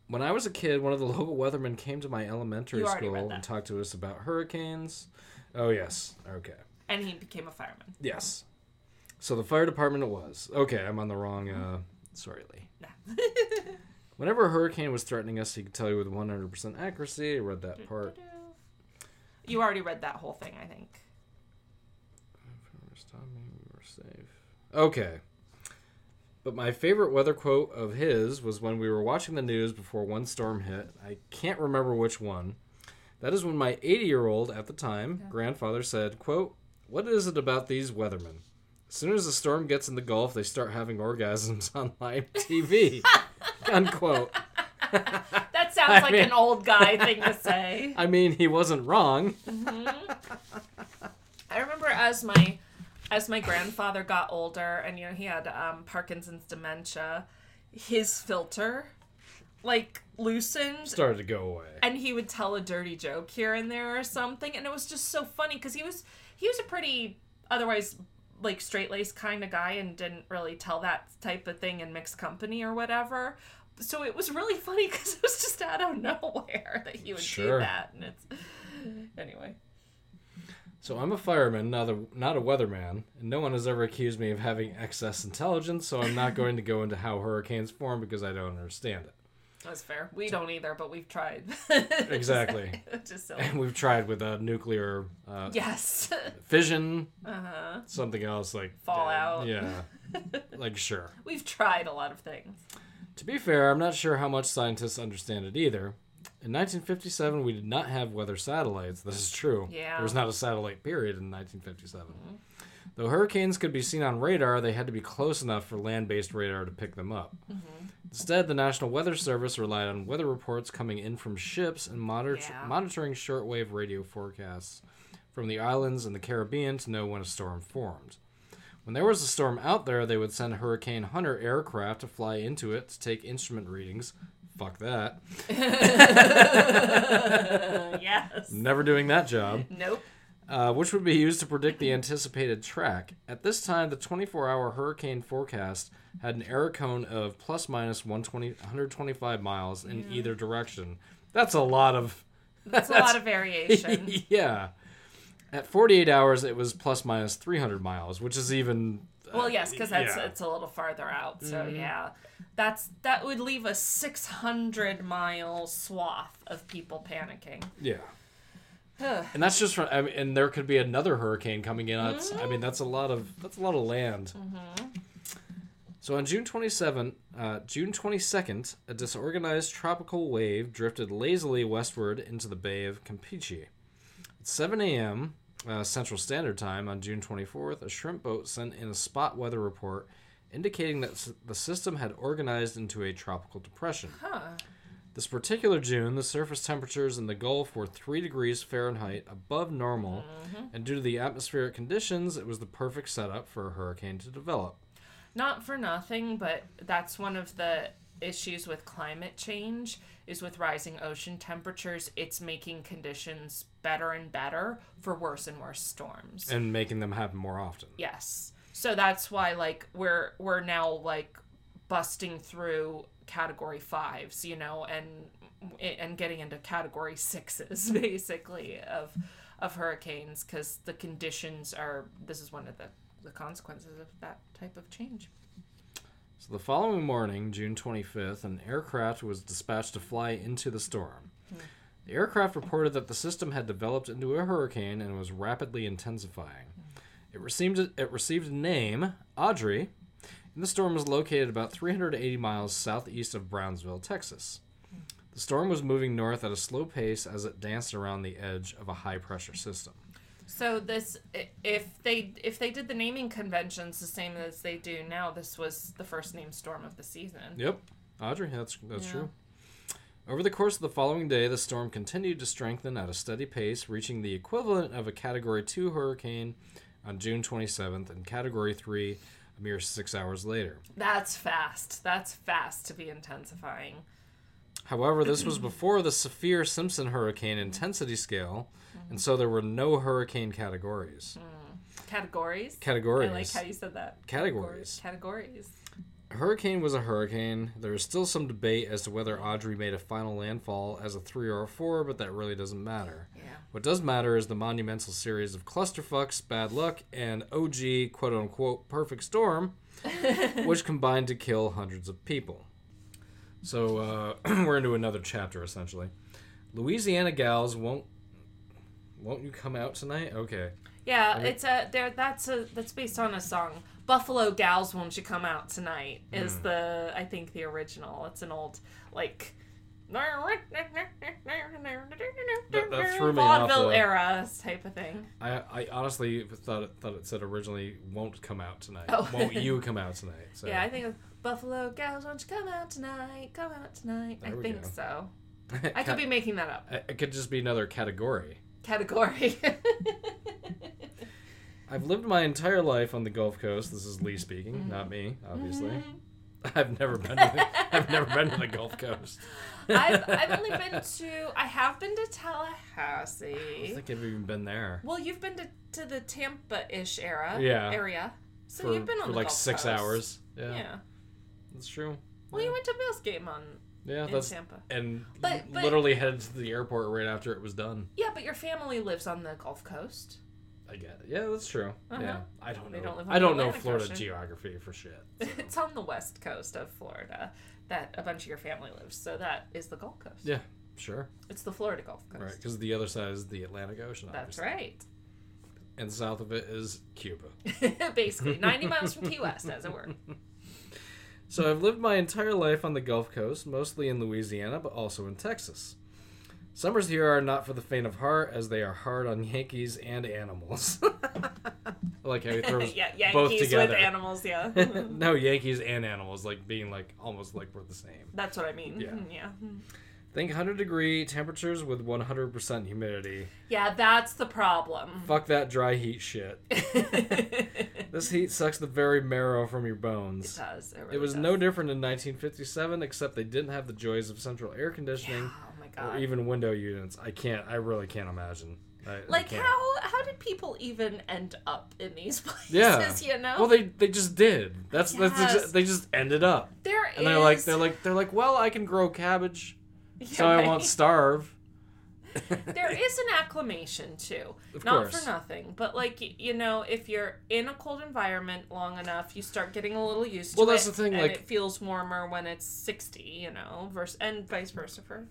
When I was a kid, one of the local weathermen came to my elementary school and talked to us about hurricanes. Oh yes, okay. And he became a fireman. Yes. So the fire department was. Okay, I'm on the wrong... sorry, Lee. Nah. Whenever a hurricane was threatening us, he could tell you with 100% accuracy. I read that part. You already read that whole thing, I think. We were safe. Okay. But my favorite weather quote of his was when we were watching the news before one storm hit. I can't remember which one. That is when my 80-year-old, at the time, grandfather said, quote, "What is it about these weathermen? As soon as the storm gets in the Gulf, they start having orgasms on live TV." Unquote. That sounds like an old guy thing to say. I mean, he wasn't wrong. Mm-hmm. I remember as my grandfather got older, and you know he had Parkinson's dementia, his filter like loosened, started to go away, and he would tell a dirty joke here and there or something, and it was just so funny because he was a pretty otherwise like straight-laced kind of guy and didn't really tell that type of thing in mixed company or whatever. So it was really funny because it was just out of nowhere that he would do that, and it's anyway. So I'm a fireman, not a weatherman, and no one has ever accused me of having excess intelligence, so I'm not going to go into how hurricanes form because I don't understand it. That's fair. We don't either, but we've tried. Exactly. Just silly. And we've tried with nuclear... yes. Fission. Uh-huh. Something else like... Fallout. Yeah. Like, sure. We've tried a lot of things. To be fair, I'm not sure how much scientists understand it either. In 1957, we did not have weather satellites. This is true. Yeah. There was not a satellite period in 1957. Mm-hmm. Though hurricanes could be seen on radar, they had to be close enough for land-based radar to pick them up. Mm-hmm. Instead, the National Weather Service relied on weather reports coming in from ships and monitoring shortwave radio forecasts from the islands and the Caribbean to know when a storm formed. When there was a storm out there, they would send Hurricane Hunter aircraft to fly into it to take instrument readings. Fuck that. Yes. Never doing that job. Nope. Which would be used to predict the anticipated track. At this time, the 24-hour hurricane forecast had an error cone of plus minus 125 miles in either direction. That's a lot of... That's a lot of variation. Yeah. At 48 hours, it was plus minus 300 miles, which is even... Well, yes, because it's a little farther out, so yeah. That would leave a 600-mile swath of people panicking. Yeah. And that's just from, I mean, and there could be another hurricane coming in. Mm-hmm. I mean, that's a lot of land. Mm-hmm. So on June 22nd, a disorganized tropical wave drifted lazily westward into the Bay of Campeche. At 7 a.m. Central Standard Time on June 24th, a shrimp boat sent in a spot weather report indicating that the system had organized into a tropical depression. Huh. This particular June, the surface temperatures in the Gulf were 3 degrees Fahrenheit above normal, and due to the atmospheric conditions, it was the perfect setup for a hurricane to develop. Not for nothing, but that's one of the issues with climate change, is with rising ocean temperatures, it's making conditions better and better for worse and worse storms. And making them happen more often. Yes. So that's why, like, we're now, like, busting through Category 5s, you know, and getting into Category 6s, basically, of hurricanes, because the conditions are, this is one of the consequences of that type of change. So the following morning, June 25th, an aircraft was dispatched to fly into the storm. The aircraft reported that the system had developed into a hurricane and was rapidly intensifying. It received a name, Audrey, and the storm was located about 380 miles southeast of Brownsville, Texas. The storm was moving north at a slow pace as it danced around the edge of a high-pressure system. So this, if they did the naming conventions the same as they do now, this was the first named storm of the season. Yep. Audrey, that's true. Over the course of the following day, the storm continued to strengthen at a steady pace, reaching the equivalent of a Category 2 hurricane on June 27th and Category 3 a mere 6 hours later. That's fast. That's fast to be intensifying. However, this was before the Saffir-Simpson hurricane intensity scale, and so there were no hurricane categories. Categories? Categories. I like how you said that. Categories. hurricane was a hurricane. There is still some debate as to whether Audrey made a final landfall as a 3 or a 4, but that really doesn't matter. Yeah. What does matter is the monumental series of clusterfucks, bad luck, and OG, quote-unquote, perfect storm, which combined to kill hundreds of people. So we're into another chapter, essentially. Louisiana gals, won't you come out tonight? Okay. Yeah, it's that's based on a song. Buffalo Gals Won't You Come Out Tonight is the original. It's an old, like, that threw me vaudeville off, era type of thing. I honestly thought it said originally won't come out tonight. Oh. Won't you come out tonight? So. Yeah, I think it was Buffalo Gals Won't You Come Out Tonight? Come out tonight. There I think go. So. I could be making that up. It could just be another category. I've lived my entire life on the Gulf Coast. This is Lee speaking, not me, obviously. Mm-hmm. I've never been to the Gulf Coast. I've only been to. I have been to Tallahassee. I don't think I've even been there. Well, you've been to the Tampa-ish area. So you've been on the Gulf Coast. For like 6 hours. Yeah. That's true. Well, you went to Bills game on. Yeah, that's Tampa. And but literally headed to the airport right after it was done. Yeah, but your family lives on the Gulf Coast. I get it. Yeah, that's true. Uh-huh. Yeah, I don't know. I don't know Florida geography for shit. So. It's on the west coast of Florida that a bunch of your family lives. So that is the Gulf Coast. Yeah, sure. It's the Florida Gulf Coast. Right, because the other side is the Atlantic Ocean. That's obviously. Right. And south of it is Cuba. Basically, 90 miles from Key West, as it were. So I've lived my entire life on the Gulf Coast, mostly in Louisiana, but also in Texas. Summers here are not for the faint of heart, as they are hard on Yankees and animals. I like how he throws both together. Yankees with animals, yeah. No, Yankees and animals, like being like almost like we're the same. That's what I mean. Yeah. Think 100-degree temperatures with 100% humidity. Yeah, that's the problem. Fuck that dry heat shit. This heat sucks the very marrow from your bones. It does. It really was no different in 1957, except they didn't have the joys of central air conditioning or even window units. I really can't imagine. How did people even end up in these places, you know? Well, they just did. They just ended up. They're like, well, I can grow cabbage, so I won't starve. There is an acclimation too. Of course. For nothing. But if you're in a cold environment long enough, you start getting a little used to it. Well, that's the thing. And it feels warmer when it's 60, and vice versa for.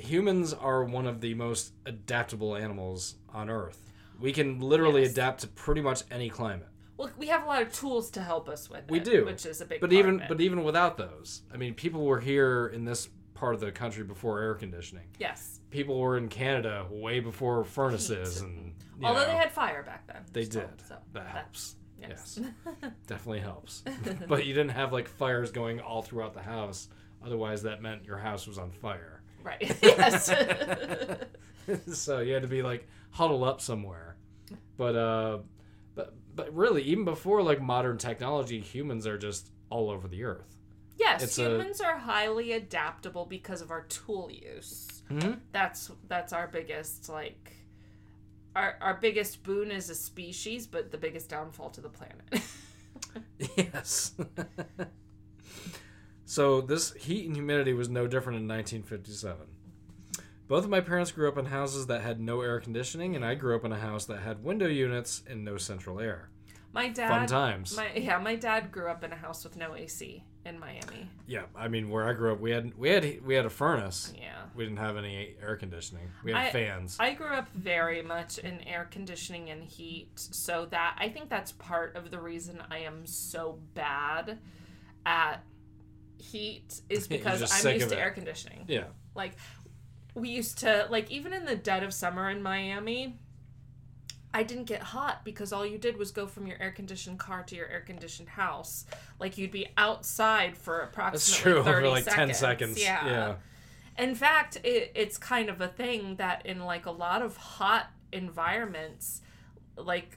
Humans are one of the most adaptable animals on Earth. We can literally adapt to pretty much any climate. Well, we have a lot of tools to help us with it. We do. Which is a big part of it. But even without those, I mean, people were here in this part of the country before air conditioning. Yes. People were in Canada way before furnaces. And although they had fire back then. They did. So that helps. Yes. Definitely helps. But you didn't have fires going all throughout the house. Otherwise, that meant your house was on fire. Right. Yes. So you had to be huddle up somewhere. But really, even before modern technology, humans are just all over the earth. Yes, humans are highly adaptable because of our tool use. Mm-hmm. That's our biggest our biggest boon as a species, but the biggest downfall to the planet. Yes. So this heat and humidity was no different in 1957. Both of my parents grew up in houses that had no air conditioning, and I grew up in a house that had window units and no central air. My dad. Fun times. My dad grew up in a house with no AC in Miami. Yeah, I mean, where I grew up, we had a furnace. Yeah. We didn't have any air conditioning. We had fans. I grew up very much in air conditioning and heat, so that I think that's part of the reason I am so bad at heat is because I'm used to air conditioning. Yeah. We used to even in the dead of summer in Miami, I didn't get hot because all you did was go from your air-conditioned car to your air-conditioned house. You'd be outside for approximately 30 seconds. That's true, over 10 seconds. Yeah. In fact, it's kind of a thing that in, a lot of hot environments,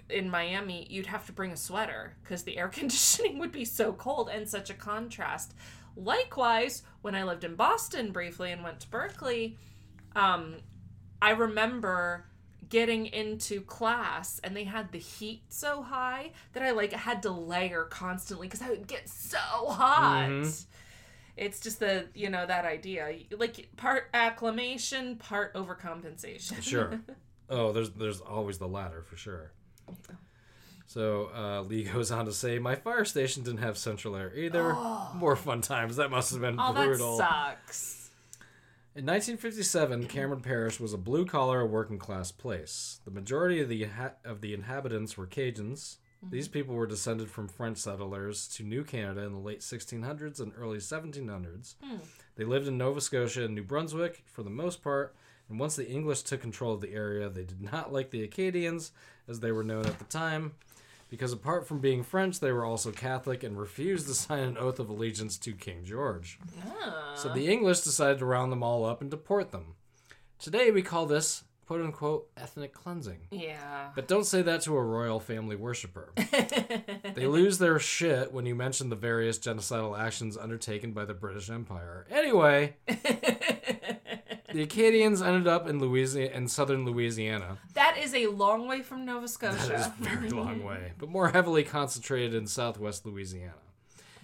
in Miami, you'd have to bring a sweater because the air conditioning would be so cold and such a contrast. Likewise, when I lived in Boston briefly and went to Berkeley, I remember getting into class, and they had the heat so high that I like had to layer constantly because I would get so hot. Mm-hmm. It's just the, you know, that idea, like part acclimation, part overcompensation. Sure. Oh, there's always the latter for sure. So Lee goes on to say, my fire station didn't have central air either. Oh. More fun times. That must have been brutal. That sucks. In 1957, Cameron Parish was a blue-collar, working-class place. The majority of the inhabitants were Cajuns. Mm-hmm. These people were descended from French settlers to New Canada in the late 1600s and early 1700s. Mm. They lived in Nova Scotia and New Brunswick for the most part, and once the English took control of the area, they did not like the Acadians, as they were known at the time, because apart from being French, they were also Catholic and refused to sign an oath of allegiance to King George. Yeah. So the English decided to round them all up and deport them. Today we call this, quote-unquote, ethnic cleansing. Yeah. But don't say that to a royal family worshiper. They lose their shit when you mention the various genocidal actions undertaken by the British Empire. Anyway... The Acadians ended up in Louisiana, in southern Louisiana. That is a long way from Nova Scotia. That is a very long way, but more heavily concentrated in southwest Louisiana.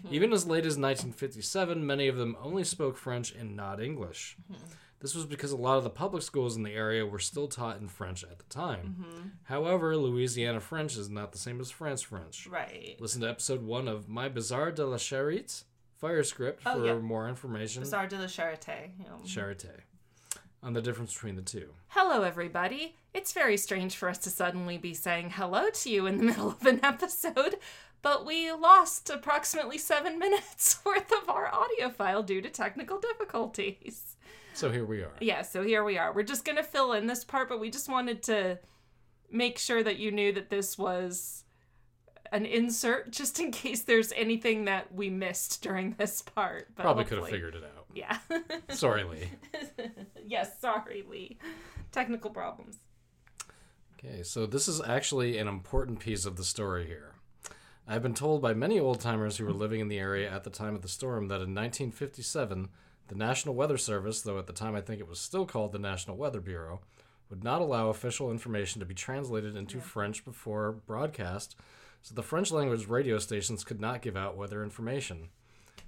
Mm-hmm. Even as late as 1957, many of them only spoke French and not English. Mm-hmm. This was because a lot of the public schools in the area were still taught in French at the time. Mm-hmm. However, Louisiana French is not the same as French. Right. Listen to episode 1 of My Bizarre de la Charité, Fire Script, for more information. Bizarre de la Charité. Charité. On the difference between the two. Hello, everybody. It's very strange for us to suddenly be saying hello to you in the middle of an episode, but we lost approximately 7 minutes worth of our audio file due to technical difficulties. So here we are. Yeah, so here we are. We're just going to fill in this part, but we just wanted to make sure that you knew that this was an insert, just in case there's anything that we missed during this part. But probably could have figured it out. Yeah. Sorry, Lee. Yes, sorry, Lee. Technical problems. Okay, so this is actually an important piece of the story here. I've been told by many old-timers who were living in the area at the time of the storm that in 1957, the National Weather Service, though at the time I think it was still called the National Weather Bureau, would not allow official information to be translated into French before broadcast, so the French-language radio stations could not give out weather information,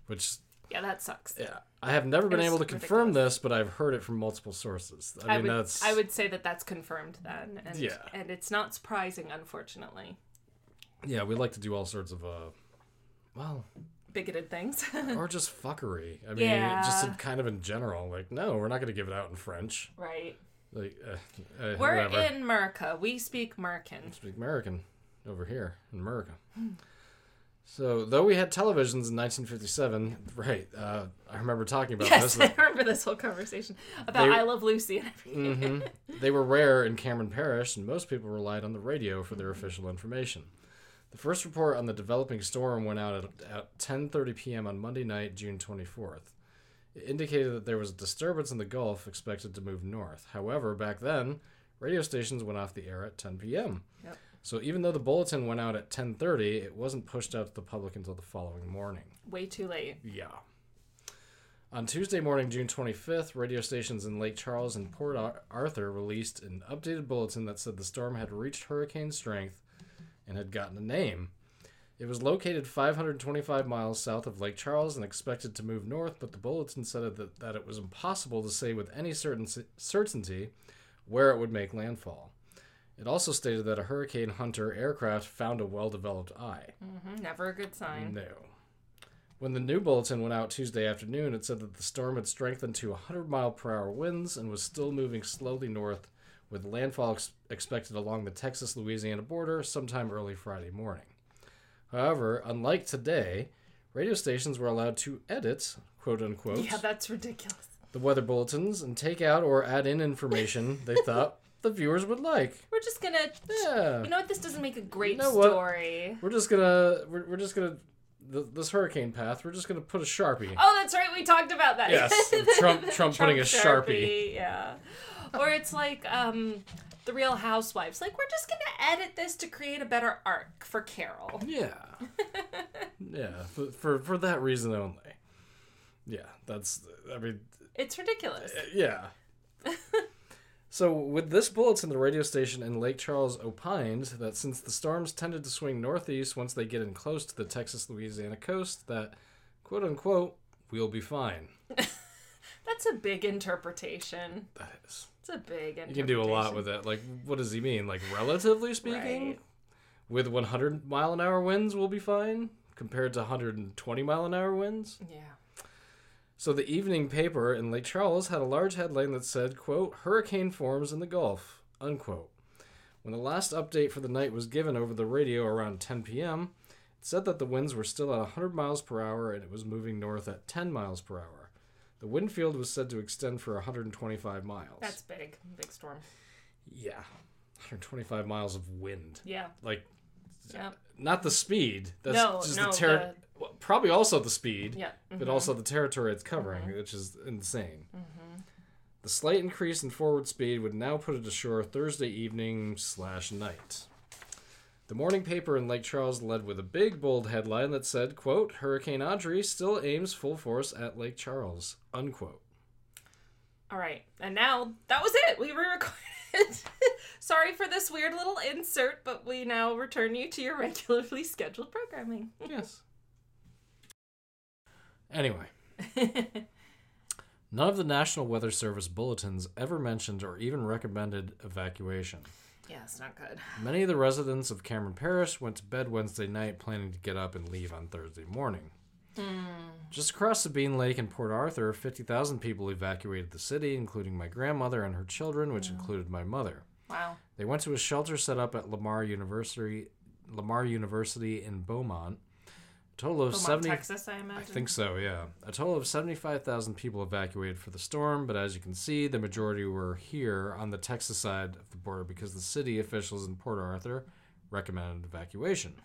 which... Yeah, that sucks. Yeah, I have never been able to confirm this, but I've heard it from multiple sources. I would say that that's confirmed then. And, yeah. And it's not surprising, unfortunately. Yeah, we like to do all sorts of, bigoted things. Or just fuckery. I mean, just kind of in general. Like, no, we're not going to give it out in French. Right. Like, we're in America. We speak American. We speak American over here in America. So, though we had televisions in 1957, right, I remember talking about this. Yes, I remember this whole conversation about I Love Lucy and everything. Mm-hmm. They were rare in Cameron Parish, and most people relied on the radio for their official information. The first report on the developing storm went out at 10:30 p.m. on Monday night, June 24th. It indicated that there was a disturbance in the Gulf expected to move north. However, back then, radio stations went off the air at 10 p.m. Yep. So even though the bulletin went out at 10:30, it wasn't pushed out to the public until the following morning. Way too late. Yeah. On Tuesday morning, June 25th, radio stations in Lake Charles and Port Arthur released an updated bulletin that said the storm had reached hurricane strength and had gotten a name. It was located 525 miles south of Lake Charles and expected to move north, but the bulletin said that it was impossible to say with any certainty where it would make landfall. It also stated that a Hurricane Hunter aircraft found a well-developed eye. Mm-hmm. Never a good sign. No. When the new bulletin went out Tuesday afternoon, it said that the storm had strengthened to 100-mile-per-hour winds and was still moving slowly north, with landfall expected along the Texas-Louisiana border sometime early Friday morning. However, unlike today, radio stations were allowed to edit, quote-unquote... Yeah, that's ridiculous. ...the weather bulletins and take out or add in information they thought... the viewers would like. We're just gonna. Yeah. You know what? This doesn't make a great story. We're just gonna. This hurricane path. We're just gonna put a Sharpie. Oh, that's right. We talked about that. Yes. Trump putting a Sharpie. Yeah. Or it's like the Real Housewives. Like we're just gonna edit this to create a better arc for Carol. Yeah. Yeah. For that reason only. Yeah. That's. I mean. It's ridiculous. Yeah. So, with this bulletin, the radio station in Lake Charles opined that since the storms tended to swing northeast once they get in close to the Texas-Louisiana coast, that, quote-unquote, we'll be fine. That's a big interpretation. That is. It's a big interpretation. You can do a lot with it. Like, what does he mean? Like, relatively speaking, right. With 100-mile-an-hour winds, we'll be fine, compared to 120-mile-an-hour winds? Yeah. So the evening paper in Lake Charles had a large headline that said, quote, hurricane forms in the Gulf, unquote. When the last update for the night was given over the radio around 10 p.m., it said that the winds were still at 100 miles per hour and it was moving north at 10 miles per hour. The wind field was said to extend for 125 miles. That's big. Big storm. Yeah. 125 miles of wind. Yeah. Like, yeah. Not the speed. That's the territory. Well, probably also the speed, yeah. Mm-hmm. But also the territory it's covering, mm-hmm. which is insane. Mm-hmm. The slight increase in forward speed would now put it ashore Thursday evening/night. The morning paper in Lake Charles led with a big, bold headline that said, quote, Hurricane Audrey still aims full force at Lake Charles, unquote. All right. And now, that was it. We re-recorded. Sorry for this weird little insert, but we now return you to your regularly scheduled programming. Yes. Anyway, none of the National Weather Service bulletins ever mentioned or even recommended evacuation. Yeah, it's not good. Many of the residents of Cameron Parish went to bed Wednesday night planning to get up and leave on Thursday morning. Just across Sabine Lake in Port Arthur, 50,000 people evacuated the city, including my grandmother and her children, which included my mother. Wow. They went to a shelter set up at Lamar University in Beaumont. Total of Texas, I imagine. I think so, yeah. A total of 75,000 people evacuated for the storm, but as you can see, the majority were here on the Texas side of the border because the city officials in Port Arthur recommended evacuation.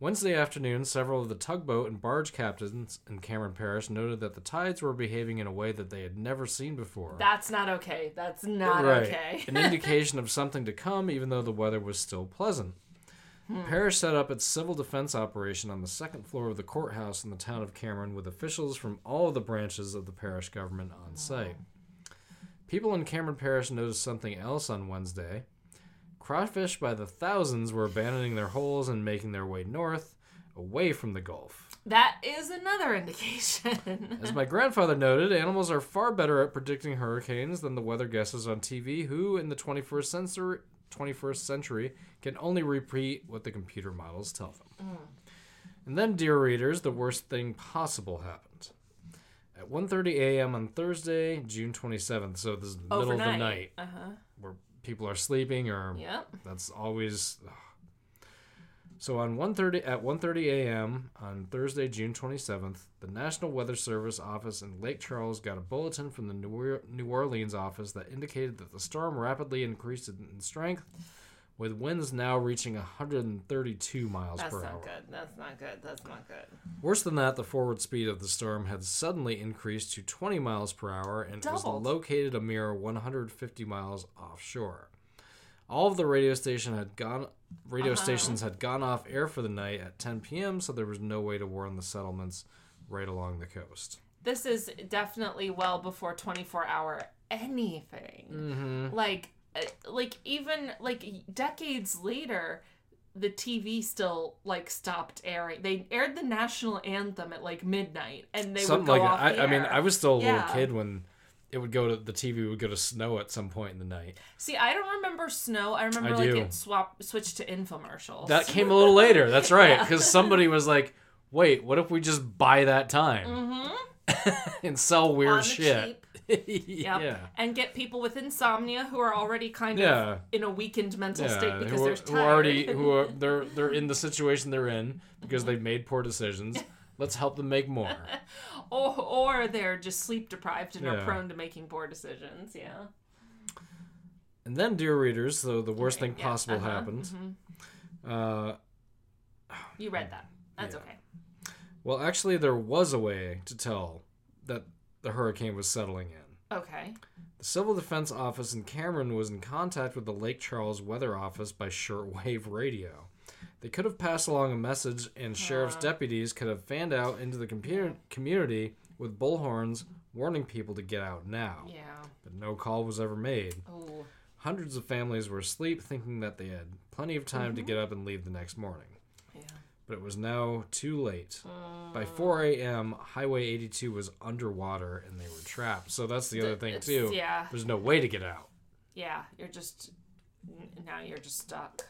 Wednesday afternoon, several of the tugboat and barge captains in Cameron Parish noted that the tides were behaving in a way that they had never seen before. That's not okay. That's not okay. An indication of something to come, even though the weather was still pleasant. The parish set up its civil defense operation on the second floor of the courthouse in the town of Cameron with officials from all of the branches of the parish government on site. People in Cameron Parish noticed something else on Wednesday. Crawfish by the thousands were abandoning their holes and making their way north, away from the Gulf. That is another indication. As my grandfather noted, animals are far better at predicting hurricanes than the weather guesses on TV, who in the 21st century can only repeat what the computer models tell them. And then, dear readers, the worst thing possible happened. At 1:30 a.m. on Thursday, June 27th, so this is the middle of the night, where people are sleeping, or that's always... So at 1:30 a.m. on Thursday, June 27th, the National Weather Service office in Lake Charles got a bulletin from the New Orleans office that indicated that the storm rapidly increased in strength, with winds now reaching 132 miles per hour. That's not good. Worse than that, the forward speed of the storm had suddenly increased to 20 miles per hour and was located a mere 150 miles offshore. All of the radio stations had gone off air for the night at 10 p.m., so there was no way to warn the settlements right along the coast. This is definitely well before 24-hour anything. Mm-hmm. Like even decades later, the TV still stopped airing. They aired the national anthem at midnight, and they would go off the air. I was still a little kid when. The TV would go to snow at some point in the night. See, I don't remember snow. I remember it switched to infomercials. That came a little later. That's right. Because somebody was like, wait, what if we just buy that time? Mm-hmm. And sell weird shit. Yeah. And get people with insomnia who are already kind of in a weakened mental state because they're tired. They're in the situation they're in because they've made poor decisions. Let's help them make more. Or they're just sleep-deprived and are prone to making poor decisions, And then, dear readers, so the worst thing possible happened. Mm-hmm. You read that. That's okay. Well, actually, there was a way to tell that the hurricane was settling in. Okay. The Civil Defense Office in Cameron was in contact with the Lake Charles Weather Office by shortwave radio. They could have passed along a message, and sheriff's deputies could have fanned out into the community with bullhorns warning people to get out now. Yeah. But no call was ever made. Oh. Hundreds of families were asleep, thinking that they had plenty of time to get up and leave the next morning. Yeah. But it was now too late. By 4 a.m., Highway 82 was underwater and they were trapped. So that's the other thing, too. Yeah. There's no way to get out. Yeah. Now you're just stuck.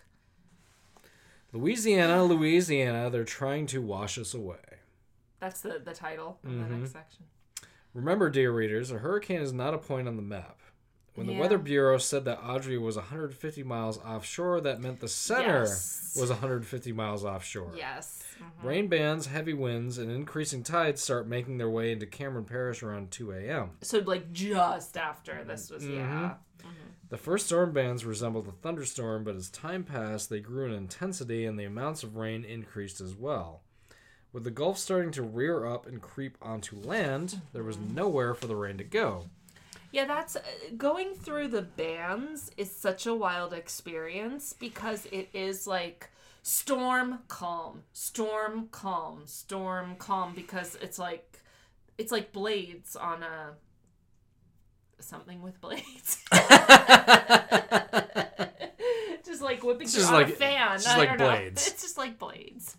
Louisiana, they're trying to wash us away. That's the title of the next section. Remember, dear readers, a hurricane is not a point on the map. When the Weather Bureau said that Audrey was 150 miles offshore, that meant the center was 150 miles offshore. Yes. Mm-hmm. Rain bands, heavy winds, and increasing tides start making their way into Cameron Parish around 2 a.m. So, like, just after this was, The first storm bands resembled a thunderstorm, but as time passed, they grew in intensity and the amounts of rain increased as well. With the Gulf starting to rear up and creep onto land, there was nowhere for the rain to go. Yeah, that's going through the bands is such a wild experience because it is like storm calm, storm calm, storm calm, because it's like blades on a something with blades. Just like whipping it's just on like, a fan. It's just like blades. It's just like blades.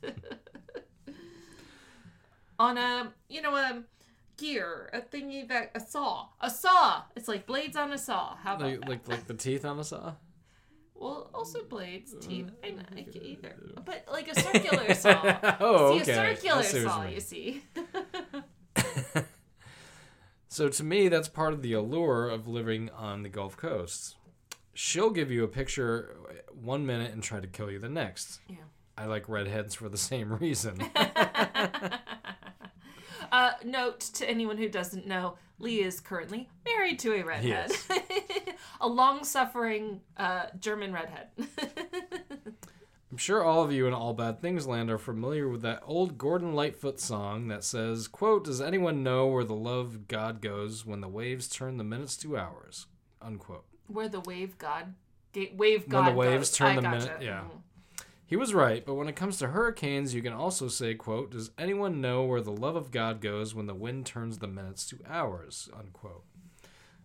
On a gear, a thingy that a saw. It's like blades on a saw. How about like the teeth on a saw? Well, also blades, teeth. I don't like it either, but like a circular saw. Oh, okay. See, a circular saw, you see. So to me, that's part of the allure of living on the Gulf Coast. She'll give you a picture one minute and try to kill you the next. Yeah. I like redheads for the same reason. Note to anyone who doesn't know, Lee is currently married to a redhead. Yes. A long-suffering German redhead. I'm sure all of you in All Bad Things Land are familiar with that old Gordon Lightfoot song that says, quote, "Does anyone know where the love of God goes when the waves turn the minutes to hours?" Unquote. Where the wave God when the waves goes. Turn the minute. Yeah. Mm-hmm. He was right, but when it comes to hurricanes, you can also say, quote, "Does anyone know where the love of God goes when the wind turns the minutes to hours?" Unquote.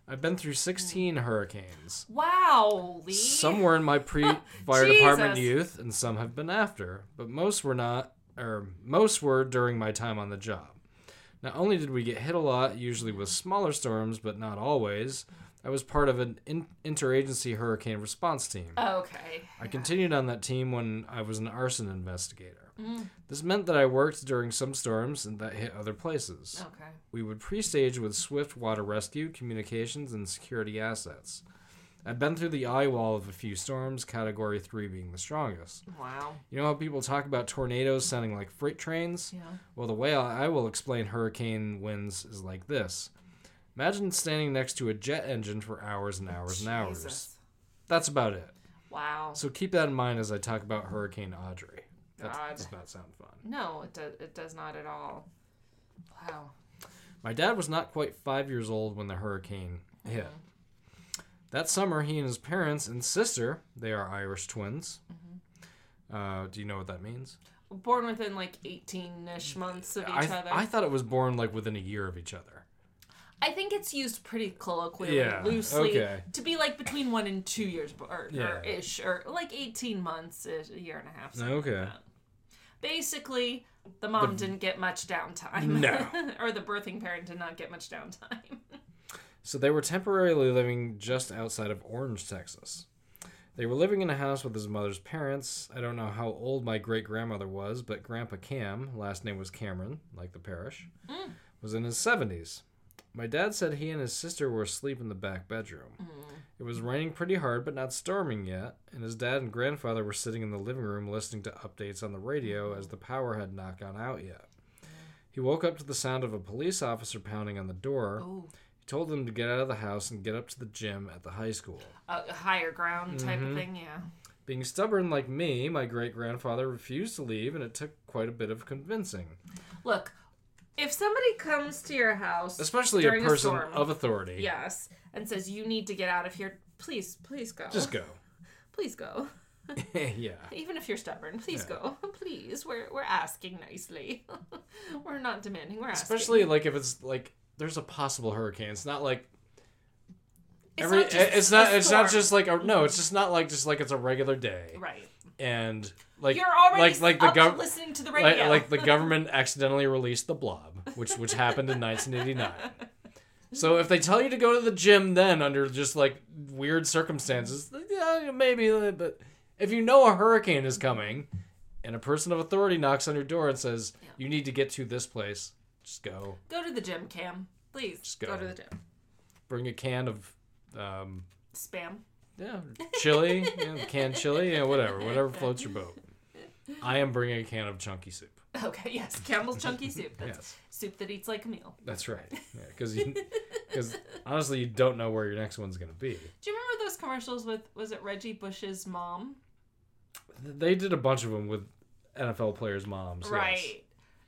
I've been through 16 hurricanes. Wow, Lee. Some were in my fire department youth, and some have been after, but most were during my time on the job. Not only did we get hit a lot, usually with smaller storms, but not always. I was part of an interagency hurricane response team. Oh, okay. I continued on that team when I was an arson investigator. Mm. This meant that I worked during some storms and that hit other places. Okay. We would pre-stage with swift water rescue, communications, and security assets. I've been through the eye wall of a few storms, Category 3 being the strongest. Wow. You know how people talk about tornadoes sounding like freight trains? Yeah. Well, the way I will explain hurricane winds is like this. Imagine standing next to a jet engine for hours and hours and hours. Jesus. That's about it. Wow. So keep that in mind as I talk about Hurricane Audrey. That does not sound fun. No, it does not at all. Wow. My dad was not quite 5 years old when the hurricane hit. That summer, he and his parents and sister, they are Irish twins. Mm-hmm. Do you know what that means? Born within like 18-ish months of each other. I thought it was born like within a year of each other. I think it's used pretty colloquially, loosely, to be like between 1 and 2 years or ish, or like 18 months, a year and a half. Okay. Like basically, the mom didn't get much downtime. No. Or the birthing parent did not get much downtime. So they were temporarily living just outside of Orange, Texas. They were living in a house with his mother's parents. I don't know how old my great-grandmother was, but Grandpa Cam, last name was Cameron, like the parish, was in his 70s. My dad said he and his sister were asleep in the back bedroom. Mm. It was raining pretty hard, but not storming yet, and his dad and grandfather were sitting in the living room listening to updates on the radio as the power had not gone out yet. Mm. He woke up to the sound of a police officer pounding on the door. Ooh. He told them to get out of the house and get up to the gym at the high school. Higher ground type of thing, yeah. Being stubborn like me, my great-grandfather refused to leave, and it took quite a bit of convincing. Look, if somebody comes to your house, especially a person of authority, yes, and says you need to get out of here, please go. Just go. Please go. Yeah. Even if you're stubborn, please go. Please, we're asking nicely. We're not demanding. We're asking. Especially like if it's like there's a possible hurricane. It's not like it's not just like it's a regular day. Right. And like you're already like the government listening to the radio. Like the government accidentally released The Blob, which happened in 1989. So if they tell you to go to the gym then under just like weird circumstances, yeah, maybe. But if you know a hurricane is coming and a person of authority knocks on your door and says, yeah, you need to get to this place, just go. Go to the gym, Cam. Please, just go to the gym. Bring a can of... Spam. Yeah, chili, canned chili, yeah, whatever floats your boat. I am bringing a can of chunky soup. Okay, yes, Campbell's chunky soup. That's yes. Soup that eats like a meal. That's right. Yeah, because honestly, you don't know where your next one's gonna be. Do you remember those commercials with, was it Reggie Bush's mom? They did a bunch of them with NFL players' moms. Right. Yes.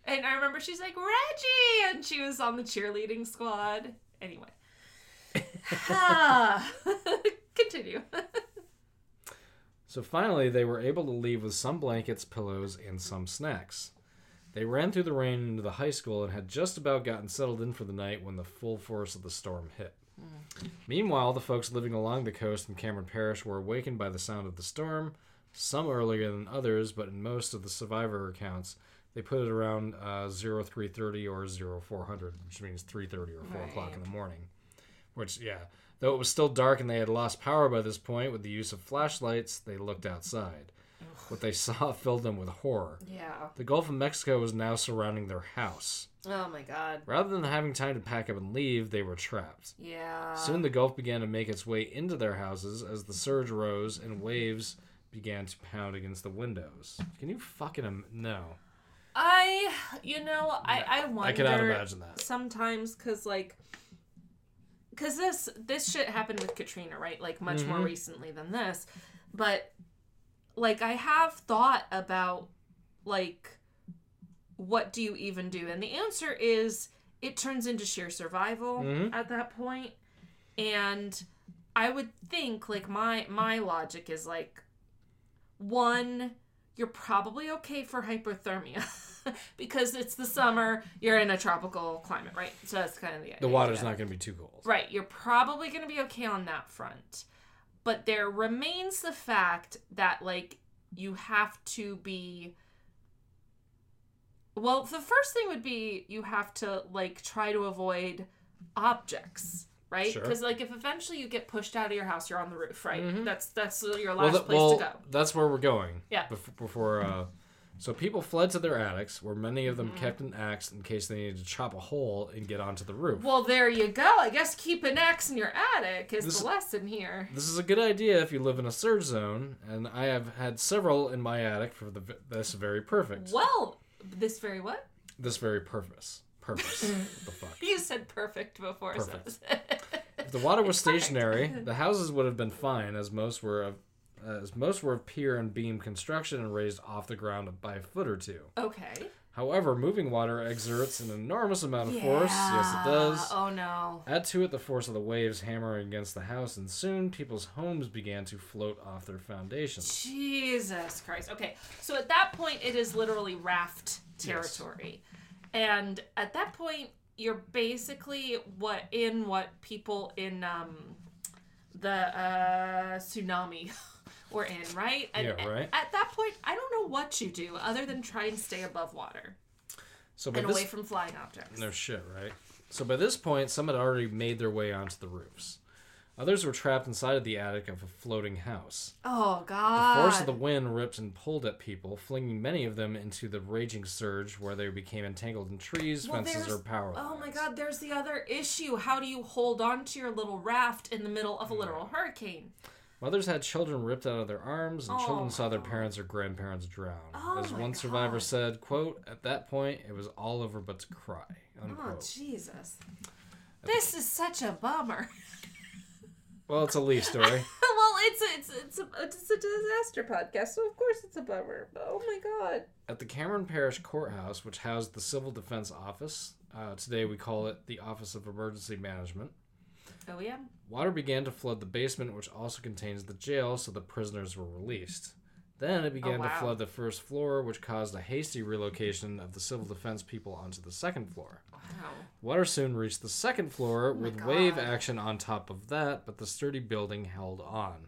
And I remember she's like, Reggie, and she was on the cheerleading squad. Anyway. Continue. So finally, they were able to leave with some blankets, pillows, and some snacks. They ran through the rain into the high school and had just about gotten settled in for the night when the full force of the storm hit. Mm. Meanwhile, the folks living along the coast in Cameron Parish were awakened by the sound of the storm, some earlier than others, but in most of the survivor accounts, they put it around 0330 or 0400, which means 3:30 or 4 o'clock in the morning. Which, yeah, though it was still dark and they had lost power by this point, with the use of flashlights, they looked outside. What they saw filled them with horror. Yeah. The Gulf of Mexico was now surrounding their house. Oh, my God. Rather than having time to pack up and leave, they were trapped. Yeah. Soon the Gulf began to make its way into their houses as the surge rose and waves began to pound against the windows. Can you fucking... No. I wonder... I cannot imagine that. Sometimes, because, like... Because this shit happened with Katrina, right? Like, much more recently than this. But, like, I have thought about, like, what do you even do? And the answer is it turns into sheer survival at that point. And I would think, like, my logic is, like, one, you're probably okay for hypothermia. Because it's the summer, you're in a tropical climate, right? So that's kind of the idea. The water's not going to be too cold. Right. You're probably going to be okay on that front. But there remains the fact that, like, you have to be... Well, the first thing would be you have to, like, try to avoid objects, right? Because, sure, like, if eventually you get pushed out of your house, you're on the roof, right? Mm-hmm. That's your last place to go. That's where we're going. Yeah. Before So people fled to their attics, where many of them kept an axe in case they needed to chop a hole and get onto the roof. Well, there you go. I guess keep an axe in your attic is the lesson here. This is a good idea if you live in a surge zone, and I have had several in my attic for this very purpose. Purpose. What the fuck? You said perfect before. Perfect. So if the water was stationary, the houses would have been fine, as most were of pier and beam construction and raised off the ground by a foot or two. Okay. However, moving water exerts an enormous amount of force. Yes, it does. Oh, no. Add to it the force of the waves hammering against the house, and soon people's homes began to float off their foundations. Jesus Christ. Okay, so at that point, it is literally raft territory. Yes. And at that point, you're basically what people in the tsunami... We're in, right? And at that point, I don't know what you do other than try and stay above water away from flying objects. No shit, right? So by this point, some had already made their way onto the roofs. Others were trapped inside of the attic of a floating house. Oh, God. The force of the wind ripped and pulled at people, flinging many of them into the raging surge where they became entangled in trees, fences, or power lines. Oh, my God. There's the other issue. How do you hold on to your little raft in the middle of a literal hurricane? Mothers had children ripped out of their arms, and children saw their parents or grandparents drown. As one survivor said, quote, at that point, it was all over but to cry, unquote. Oh, Jesus. This is such a bummer. Well, it's a Lee story. Well, it's a disaster podcast, so of course it's a bummer. But, oh, my God. At the Cameron Parish Courthouse, which housed the Civil Defense Office, today we call it the Office of Emergency Management. Oh, yeah. Water began to flood the basement, which also contains the jail, so the prisoners were released. Then it began to flood the first floor, which caused a hasty relocation of the civil defense people onto the second floor. Wow. Water soon reached the second floor with wave action on top of that, but the sturdy building held on.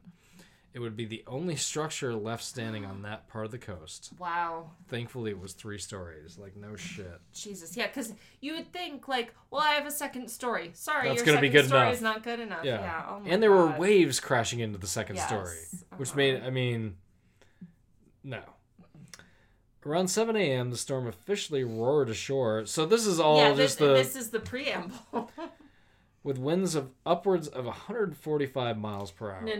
It would be the only structure left standing on that part of the coast. Wow. Thankfully, it was 3 stories. Like, no shit. Jesus. Yeah, because you would think, like, well, I have a second story. Sorry, that's your second story is not good enough. Yeah. Oh my and there were waves crashing into the second story, which made, I mean, no. Around 7 a.m., the storm officially roared ashore. So this is all just the... this is the preamble. With winds of upwards of 145 miles per hour. No.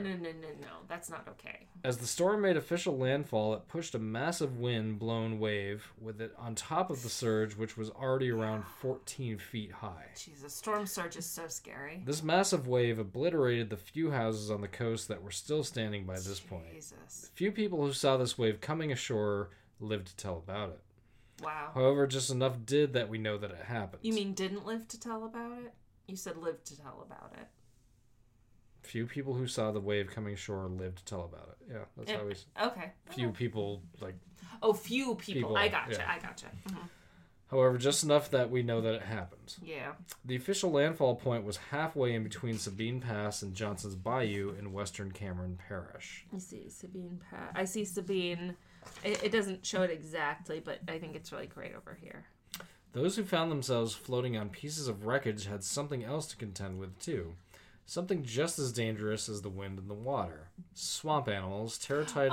That's not okay. As the storm made official landfall, it pushed a massive wind-blown wave with it on top of the surge, which was already around 14 feet high. Jesus, storm surge is so scary. This massive wave obliterated the few houses on the coast that were still standing by this point. Jesus. Few people who saw this wave coming ashore lived to tell about it. Wow. However, just enough did that we know that it happened. You mean didn't live to tell about it? You said live to tell about it. Few people who saw the wave coming ashore lived to tell about it. Yeah, that's how we said it. Okay. Few people, like... Oh, few people. I gotcha. Mm-hmm. However, just enough that we know that it happened. Yeah. The official landfall point was halfway in between Sabine Pass and Johnson's Bayou in western Cameron Parish. I see Sabine Pass. I see Sabine. It doesn't show it exactly, but I think it's really right over here. Those who found themselves floating on pieces of wreckage had something else to contend with, too. Something just as dangerous as the wind and the water. Swamp animals, terrified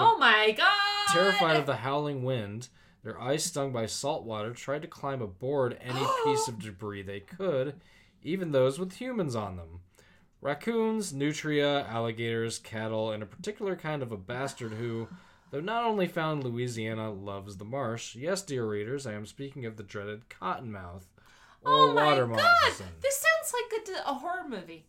terrified of the howling wind, their eyes stung by salt water, tried to climb aboard any piece of debris they could, even those with humans on them. Raccoons, nutria, alligators, cattle, and a particular kind of a bastard who... Though not only found in Louisiana, loves the marsh. Yes, dear readers, I am speaking of the dreaded cottonmouth or water moccasin. Oh my god! This sounds like a horror movie.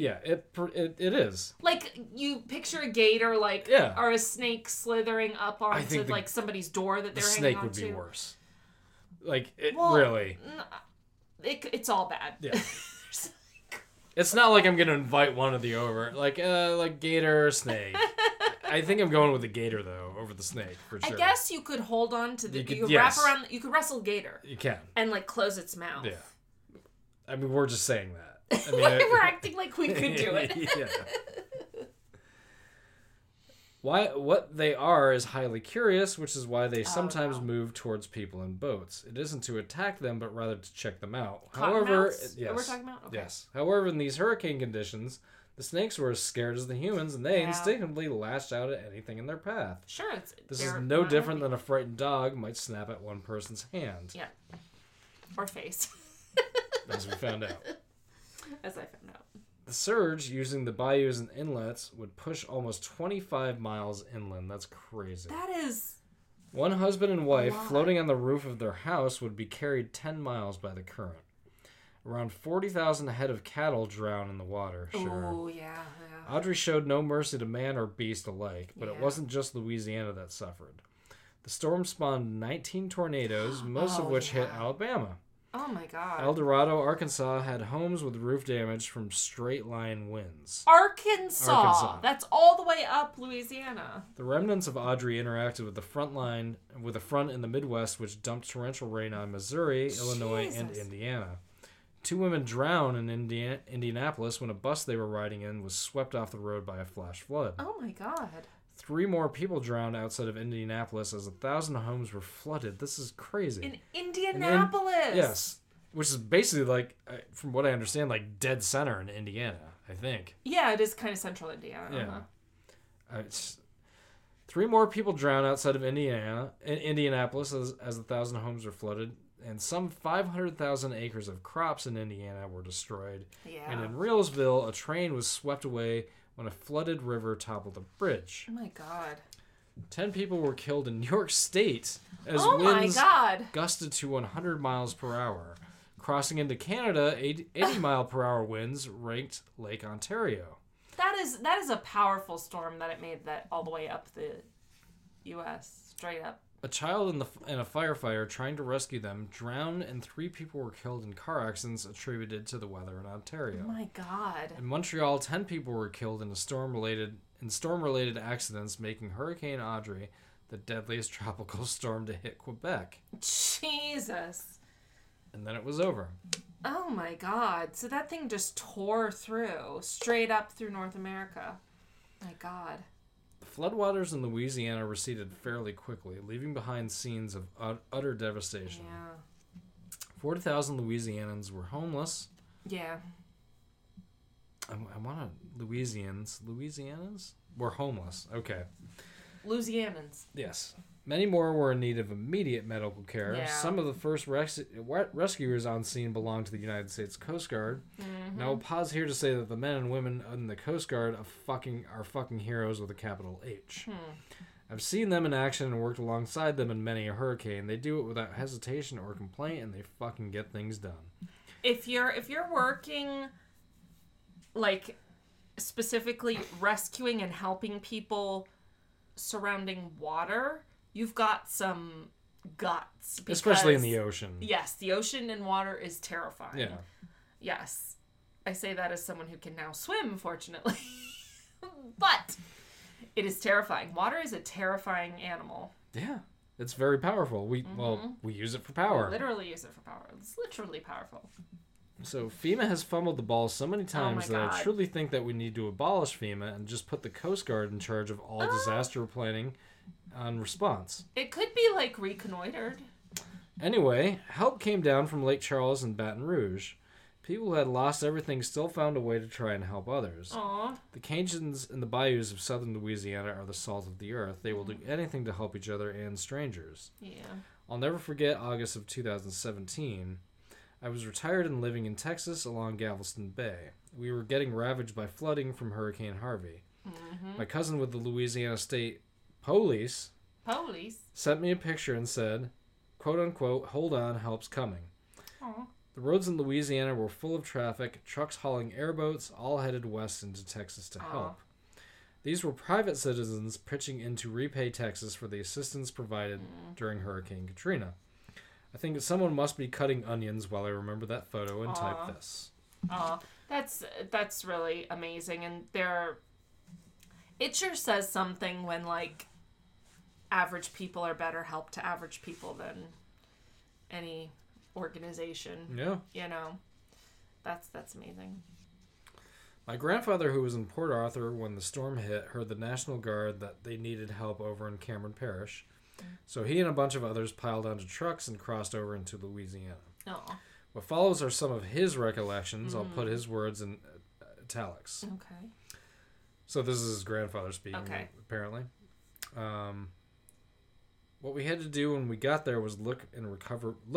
Yeah, it is. Like, you picture a gator, like, or a snake slithering up onto, like, somebody's door that they're hanging on to. The snake would be worse. Like, really. It's all bad. Yeah. It's not like I'm going to invite one of the over. Like gator or snake. I think I'm going with the gator though over the snake for sure. I guess you could hold on to the. You could wrap around. You could wrestle gator. You can. And like close its mouth. Yeah. I mean, we're just saying that. I mean, we're acting like we could do it. Yeah. What they are is highly curious, which is why they sometimes move towards people in boats. It isn't to attack them, but rather to check them out. We're talking about. Okay. Yes. However, in these hurricane conditions. The snakes were as scared as the humans, and they instinctively lashed out at anything in their path. Sure. This is no different than a frightened dog might snap at one person's hand. Yeah. Or face. As I found out. The surge, using the bayous and inlets, would push almost 25 miles inland. That's crazy. That is... One husband and wife floating on the roof of their house would be carried 10 miles by the current. Around 40,000 head of cattle drown in the water, sure. Oh, yeah. Audrey showed no mercy to man or beast alike, but it wasn't just Louisiana that suffered. The storm spawned 19 tornadoes, most of which hit Alabama. Oh, my God. El Dorado, Arkansas, had homes with roof damage from straight-line winds. Arkansas! That's all the way up Louisiana. The remnants of Audrey interacted with the front line, with a front in the Midwest, which dumped torrential rain on Missouri, Illinois, and Indiana. 2 women drowned in Indianapolis when a bus they were riding in was swept off the road by a flash flood. Oh, my God. 3 more people drowned outside of Indianapolis as 1,000 homes were flooded. This is crazy. In Indianapolis? Yes. Which is basically, like, from what I understand, like dead center in Indiana, I think. Yeah, it is kind of central Indiana. Yeah. 3 more people drowned outside of Indianapolis as 1,000 homes were flooded. And some 500,000 acres of crops in Indiana were destroyed. Yeah. And in Reelsville, a train was swept away when a flooded river toppled a bridge. Oh, my God. 10 people were killed in New York State as winds gusted to 100 miles per hour. Crossing into Canada, 80-mile-per-hour winds raked Lake Ontario. That is a powerful storm that it made that all the way up the U.S., straight up. A child and a firefighter trying to rescue them drowned, and 3 people were killed in car accidents attributed to the weather in Ontario. Oh, my God. In Montreal, 10 people were killed in a storm-related and storm-related accidents, making Hurricane Audrey the deadliest tropical storm to hit Quebec. Jesus. And then it was over. Oh, my God. So that thing just tore through, straight up through North America. My God. The floodwaters in Louisiana receded fairly quickly, leaving behind scenes of utter devastation. Yeah. 40,000 Louisianans were homeless. Yeah. Louisianans? Were homeless. Okay. Louisianans. Yes. Many more were in need of immediate medical care. Yeah. Some of the first rescuers on scene belonged to the United States Coast Guard. Mm-hmm. Now, I'll pause here to say that the men and women in the Coast Guard are fucking heroes with a capital H. Hmm. I've seen them in action and worked alongside them in many a hurricane. They do it without hesitation or complaint, and they fucking get things done. If you're working, like, specifically rescuing and helping people surrounding water, you've got some guts. Because, especially in the ocean. Yes, the ocean and water is terrifying. Yeah. Yes. I say that as someone who can now swim, fortunately. But it is terrifying. Water is a terrifying animal. Yeah. It's very powerful. We use it for power. We literally use it for power. It's literally powerful. So FEMA has fumbled the ball so many times that I truly think that we need to abolish FEMA and just put the Coast Guard in charge of all disaster planning on response. It could be, like, reconnoitered. Anyway, help came down from Lake Charles and Baton Rouge. People who had lost everything still found a way to try and help others. Aww. The Cajuns and the bayous of southern Louisiana are the salt of the earth. They will do anything to help each other and strangers. Yeah. I'll never forget August of 2017... I was retired and living in Texas along Galveston Bay. We were getting ravaged by flooding from Hurricane Harvey. Mm-hmm. My cousin with the Louisiana State Police sent me a picture and said, quote unquote, "Hold on, help's coming." Aww. The roads in Louisiana were full of traffic, trucks hauling airboats, all headed west into Texas to help. These were private citizens pitching in to repay Texas for the assistance provided during Hurricane Katrina. I think someone must be cutting onions while I remember that photo and type this. Aw, that's really amazing. And it sure says something when, like, average people are better help to average people than any organization. Yeah. You know, that's amazing. My grandfather, who was in Port Arthur when the storm hit, heard the National Guard that they needed help over in Cameron Parish. So he and a bunch of others piled onto trucks and crossed over into Louisiana. Aww. What follows are some of his recollections. I'll put his words in italics. Okay. So this is his grandfather speaking, apparently. What we had to do when we got there was look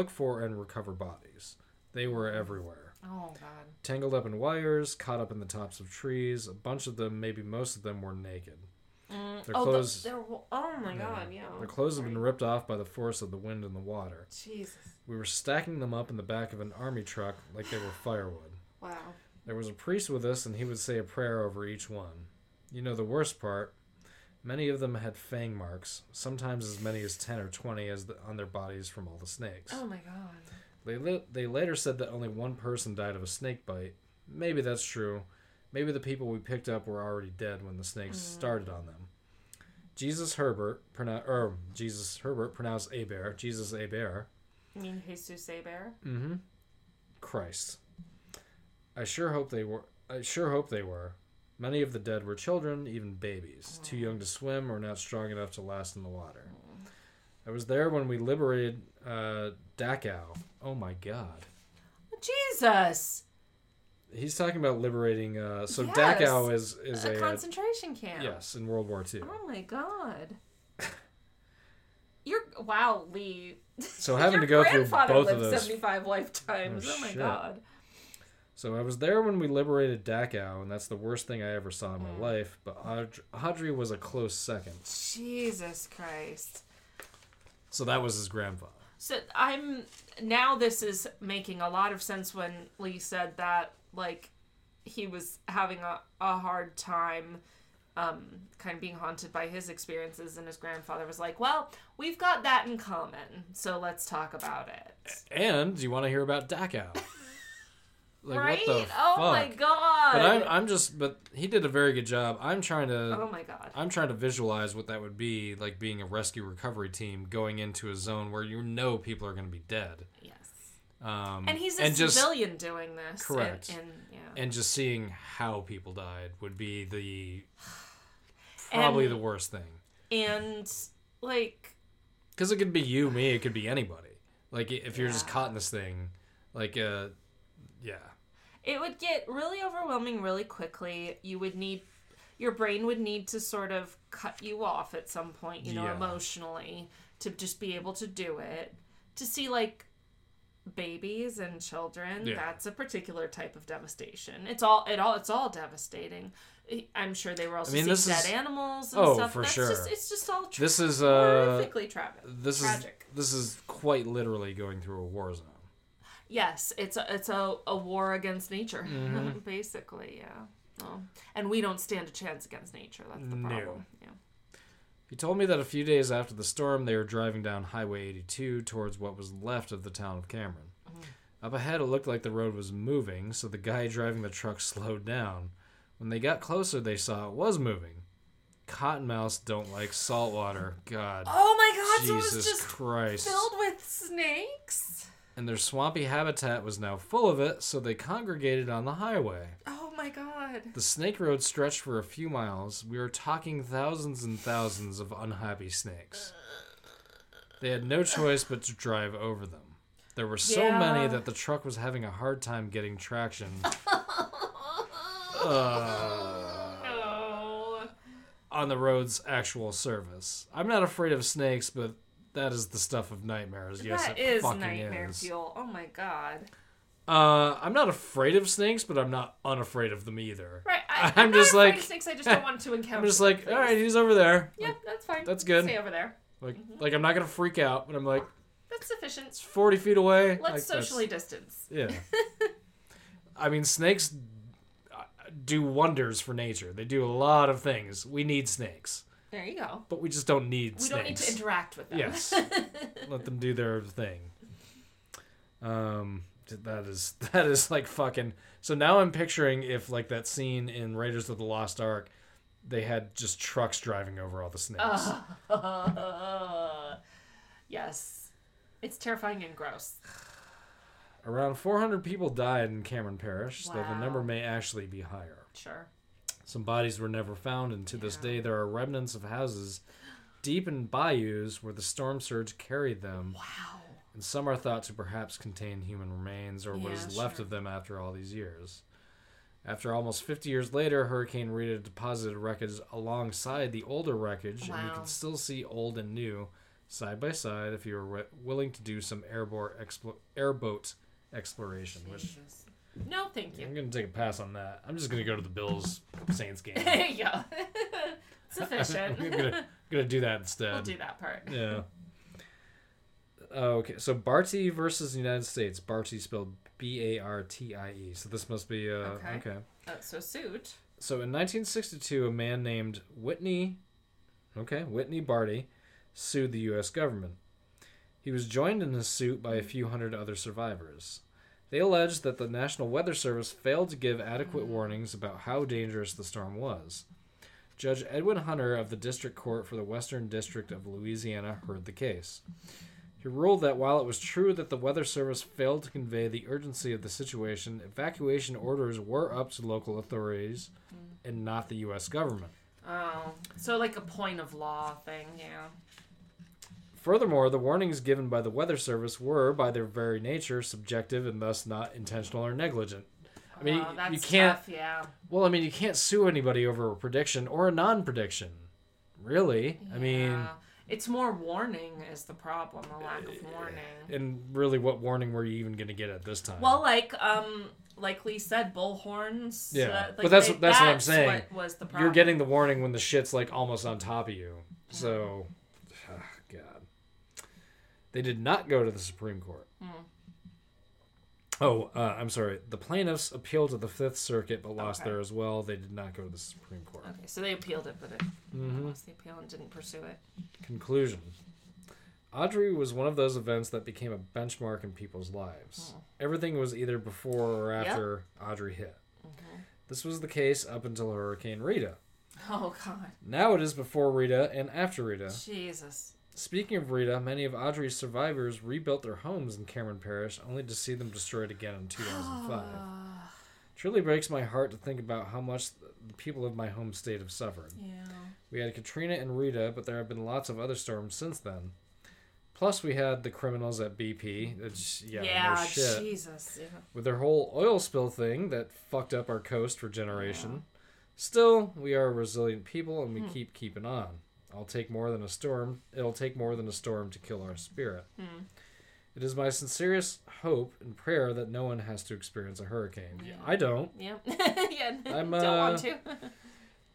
for and recover bodies. They were everywhere. Oh, God. Tangled up in wires, caught up in the tops of trees. A bunch of them, maybe most of them, were naked. Their clothes, God, yeah. Their clothes have been ripped off by the force of the wind and the water. Jesus. We were stacking them up in the back of an army truck like they were firewood. Wow. There was a priest with us, and he would say a prayer over each one. You know the worst part? Many of them had fang marks, sometimes as many as 10 or 20 on their bodies from all the snakes. Oh, my God. They later said that only one person died of a snake bite. Maybe that's true. Maybe the people we picked up were already dead when the snakes started on them. Jesus Herbert, pronounced Hebert, Jesus Hebert. You mean Jesus Hebert? Mm-hmm. Christ. I sure hope they were. Many of the dead were children, even babies, too young to swim or not strong enough to last in the water. I was there when we liberated Dachau. Oh, my God. Jesus! He's talking about liberating, Dachau is a concentration camp. Yes, in World War II. Oh, my God. Lee. So having to go through both of those. Your grandfather lived 75 lifetimes. Oh, my God. So I was there when we liberated Dachau, and that's the worst thing I ever saw in my life, but Audrey was a close second. Jesus Christ. So that was his grandfather. So now this is making a lot of sense when Lee said that, like, he was having a hard time kind of being haunted by his experiences, and his grandfather was like, well, we've got that in common, so let's talk about it. And you want to hear about Dachau. Like, right? What the fuck? Oh my god! But But he did a very good job. Oh my god! I'm trying to visualize what that would be like, being a rescue recovery team going into a zone where you know people are going to be dead. Yes. And he's a civilian doing this. Correct. And just seeing how people died would be probably the worst thing. And like, because it could be you, me, it could be anybody. Like if you're just caught in this thing, like yeah. It would get really overwhelming really quickly. Your brain would need to sort of cut you off at some point, emotionally, to just be able to do it. To see, like, babies and children, that's a particular type of devastation. It's all devastating. I'm sure they were also seeing dead animals and stuff. Oh, for sure. It's just all horrifically tragic. This is quite literally going through a war zone. Yes, it's a war against nature, mm-hmm. basically, yeah. Well, and we don't stand a chance against nature. That's the problem. Yeah. He told me that a few days after the storm, they were driving down Highway 82 towards what was left of the town of Cameron. Mm-hmm. Up ahead, it looked like the road was moving, so the guy driving the truck slowed down. When they got closer, they saw it was moving. Cottonmouths don't like salt water. God. Oh my God! Jesus, so it was just Christ. Filled with snakes. And their swampy habitat was now full of it, so they congregated on the highway. Oh my god. The snake road stretched for a few miles. We were talking thousands and thousands of unhappy snakes. They had no choice but to drive over them. There were so many that the truck was having a hard time getting traction. No. On the road's actual service. I'm not afraid of snakes, but... that is the stuff of nightmares. Yes, that is nightmare fuel. Oh my god. I'm not afraid of snakes, but I'm not unafraid of them either. Right. I'm just like, afraid of snakes. I just don't want to encounter. I'm just like, all right, he's over there. Yeah, like, that's fine. That's good. Stay over there. Like, mm-hmm. like I'm not gonna freak out, but I'm like, that's sufficient. It's 40 feet away. Let's socially distance. Yeah. I mean, snakes do wonders for nature. They do a lot of things. We need snakes. There you go. But we just don't need snakes. We don't need to interact with them. Yes. Let them do their thing. That is like fucking... So now I'm picturing if like that scene in Raiders of the Lost Ark, they had just trucks driving over all the snakes. Yes. It's terrifying and gross. Around 400 people died in Cameron Parish, wow. though the number may actually be higher. Sure. Some bodies were never found, and to this day there are remnants of houses deep in bayous where the storm surge carried them. Wow. And some are thought to perhaps contain human remains or what is left of them after all these years. After almost 50 years later, Hurricane Rita deposited wreckage alongside the older wreckage, and you can still see old and new side by side if you were willing to do some airboat exploration, which... No, thank you. I'm going to take a pass on that. I'm just going to go to the Bills-Saints game. Yeah. Sufficient. I'm going to do that instead. We'll do that part. Yeah. Okay, so Bartie versus the United States. Bartie spelled B-A-R-T-I-E. So this must be... Okay. So suit. So in 1962, a man named Whitney Bartie sued the U.S. government. He was joined in his suit by a few hundred other survivors. They alleged that the National Weather Service failed to give adequate warnings about how dangerous the storm was. Judge Edwin Hunter of the District Court for the Western District of Louisiana heard the case. He ruled that while it was true that the Weather Service failed to convey the urgency of the situation, evacuation orders were up to local authorities and not the U.S. government. Oh, so like a point of law thing, yeah. Furthermore, the warnings given by the Weather Service were, by their very nature, subjective and thus not intentional or negligent. I mean, that's you can't. Tough, yeah. Well, I mean, you can't sue anybody over a prediction or a non-prediction, really. Yeah. I mean, it's more warning is the problem, a lack of warning. And really, what warning were you even going to get at this time? Well, like Lee said, bullhorns. Yeah, but that's what I'm saying. What was the problem? You're getting the warning when the shit's like almost on top of you, so. They did not go to the Supreme Court. Mm. I'm sorry. The plaintiffs appealed to the Fifth Circuit, but lost there as well. They did not go to the Supreme Court. Okay, so they appealed it, but it lost the appeal and didn't pursue it. Conclusion. Audrey was one of those events that became a benchmark in people's lives. Oh. Everything was either before or after Audrey hit. Okay. This was the case up until Hurricane Rita. Oh, God. Now it is before Rita and after Rita. Jesus. Speaking of Rita, many of Audrey's survivors rebuilt their homes in Cameron Parish, only to see them destroyed again in 2005. Truly breaks my heart to think about how much the people of my home state have suffered. Yeah. We had Katrina and Rita, but there have been lots of other storms since then. Plus, we had the criminals at BP. No shit. Jesus. Yeah. With their whole oil spill thing that fucked up our coast for generation. Yeah. Still, we are a resilient people, and we keep keeping on. It'll take more than a storm to kill our spirit. Hmm. It is my sincerest hope and prayer that no one has to experience a hurricane. Yeah. I don't. Yeah. Don't want to.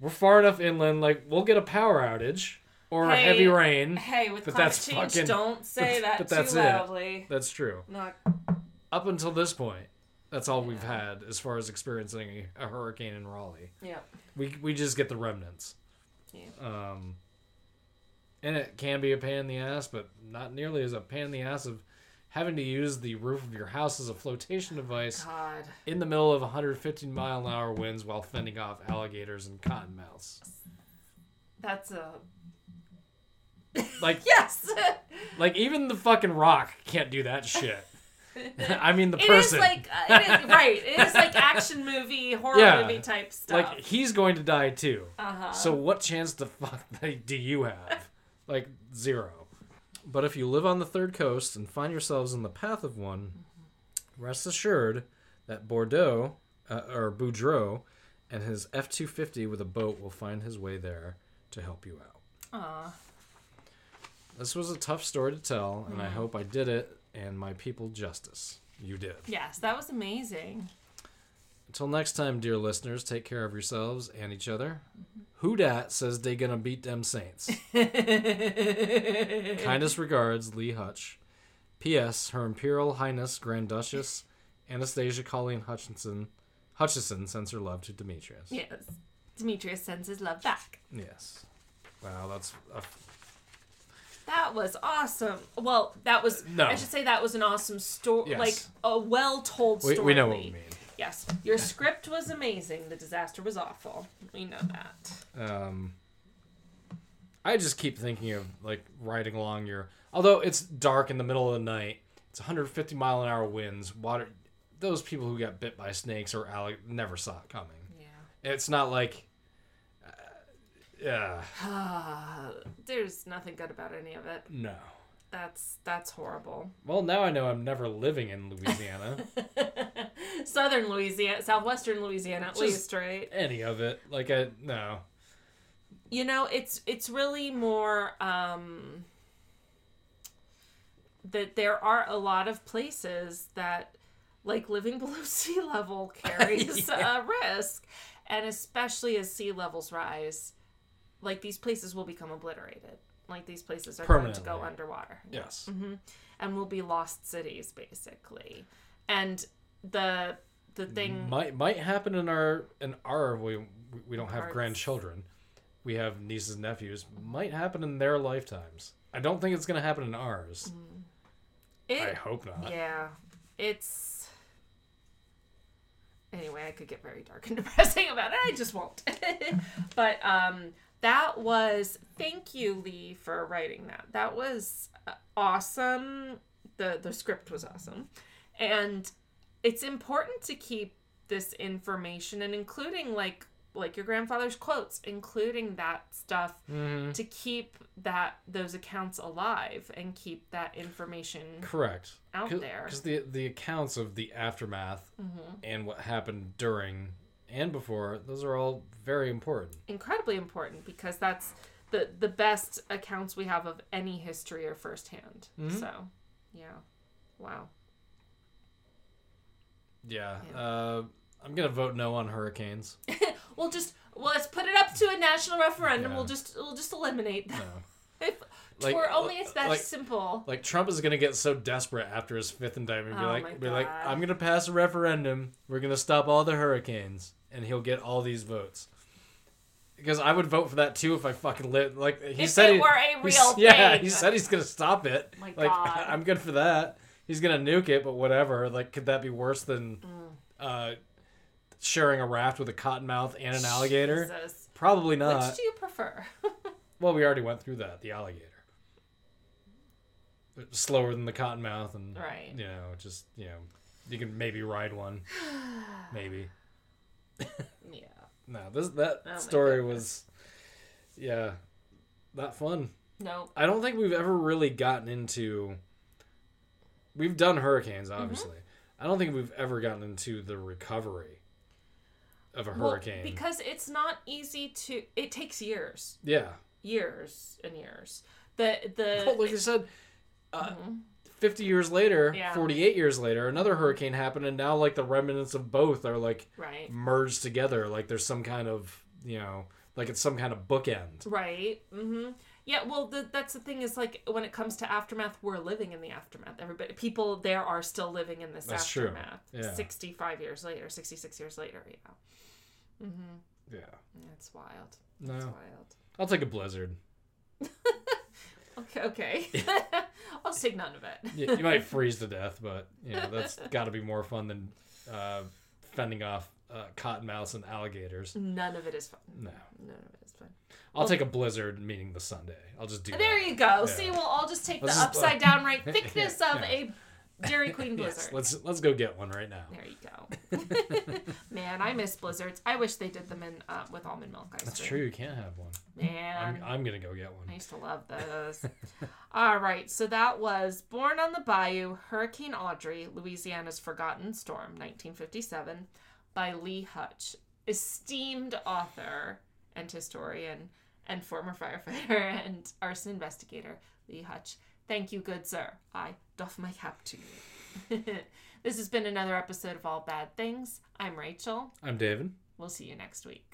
We're far enough inland, like, we'll get a power outage or a heavy rain. Hey, with climate change, don't say that too loudly. That's true. Not... Up until this point, that's all we've had as far as experiencing a hurricane in Raleigh. Yeah. We just get the remnants. Yeah. And it can be a pain in the ass, but not nearly as a pain in the ass of having to use the roof of your house as a flotation device in the middle of 115-mile-an-hour winds while fending off alligators and cottonmouths. That's a... Like, yes! Like, even the fucking rock can't do that shit. I mean, the person. It is like action movie, horror movie type stuff. Like, he's going to die, too. Uh-huh. So what chance the fuck do you have? Like, zero. But if you live on the Third Coast and find yourselves in the path of one, rest assured that Boudreaux and his F-250 with a boat will find his way there to help you out. Aw. This was a tough story to tell, and I hope I did it and my people justice. You did. Yes, that was amazing. Until next time, dear listeners, take care of yourselves and each other. Mm-hmm. Who dat says they gonna beat them Saints? Kindest regards, Lee Hutch. P.S. Her Imperial Highness Grand Duchess Anastasia Colleen Hutchison sends her love to Demetrius. Yes. Demetrius sends his love back. Yes. Wow, that's... That was awesome. Well, I should say that was an awesome story. Yes. Like, a well-told story. We know what we mean. Yes. Your script was amazing. The disaster was awful. We know that. I just keep thinking of, like, riding along your... Although it's dark in the middle of the night, it's 150-mile-an-hour winds, water... Those people who got bit by snakes or never saw it coming. Yeah. It's not like... Yeah. There's nothing good about any of it. No. That's horrible. Well, now I know I'm never living in Louisiana. Southern Louisiana, southwestern Louisiana at least, right? Any of it. Like, no. You know, it's really more that there are a lot of places that, like, living below sea level carries a risk. And especially as sea levels rise, like, these places will become obliterated. Like, these places are going to go underwater. Yes. Mm-hmm. And will be lost cities, basically. And the thing... Might happen in our we don't have grandchildren. We have nieces and nephews. Might happen in their lifetimes. I don't think it's going to happen in ours. Mm. I hope not. Yeah. It's... Anyway, I could get very dark and depressing about it. I just won't. But that was... Thank you, Lee, for writing that. That was awesome. The script was awesome. And it's important to keep this information and including, like your grandfather's quotes, including that stuff to keep those accounts alive and keep that information out there. Because the accounts of the aftermath and what happened during and before, those are all very important. Incredibly important, because that's the best accounts we have of any history or firsthand. Mm-hmm. So, yeah. Wow. Yeah. I'm going to vote no on hurricanes. Let's put it up to a national referendum. Yeah. We'll just eliminate them. No. It's that simple. Like, Trump is going to get so desperate after his fifth indictment and be like, I'm going to pass a referendum. We're going to stop all the hurricanes. And he'll get all these votes. Because I would vote for that too if I fucking lived. Like he if said, it were a real thing. Yeah, he said he's gonna stop it. My like God. I'm good for that. He's gonna nuke it, but whatever. Like, could that be worse than sharing a raft with a cottonmouth and an alligator? Jesus. Probably not. Which do you prefer? Well, we already went through that. The alligator. It's slower than the cottonmouth, and right. You know, just you know, you can maybe ride one, maybe. Yeah. No, that story was, yeah, not fun. No. I don't think we've ever really gotten into, we've done hurricanes, obviously. Mm-hmm. I don't think we've ever gotten into the recovery of a hurricane. Because it's not easy to, it takes years. Yeah. Years and years. But like I said, 50 years later, 48 years later, another hurricane happened, and now, like, the remnants of both are, like, merged together. Like, there's some kind of, you know, like, it's some kind of bookend. Right. Mm-hmm. Yeah, well, that's the thing is, like, when it comes to aftermath, we're living in the aftermath. People there are still living in this aftermath. That's true. Yeah. 65 years later, 66 years later, yeah. Mm-hmm. Yeah. That's wild. No. That's wild. I'll take a blizzard. Okay. I'll take none of it. Yeah, you might freeze to death, but you know that's got to be more fun than fending off cottonmouths and alligators. None of it is fun. No. None of it is fun. I'll take a blizzard, meaning the Sunday. I'll just do there that. You go. Yeah. See, we'll all just take the upside down right thickness of a Dairy Queen blizzard. Yes, let's go get one right now. There you go. Man, I miss blizzards. I wish they did them in with almond milk ice cream. That's true. You can't have one. Man. I'm going to go get one. I used to love those. All right. So that was Born on the Bayou, Hurricane Audrey, Louisiana's Forgotten Storm, 1957, by Lee Hutch, esteemed author and historian and former firefighter and arson investigator, Lee Hutch. Thank you, good sir. I doff my cap to you. This has been another episode of All Bad Things. I'm Rachel. I'm David. We'll see you next week.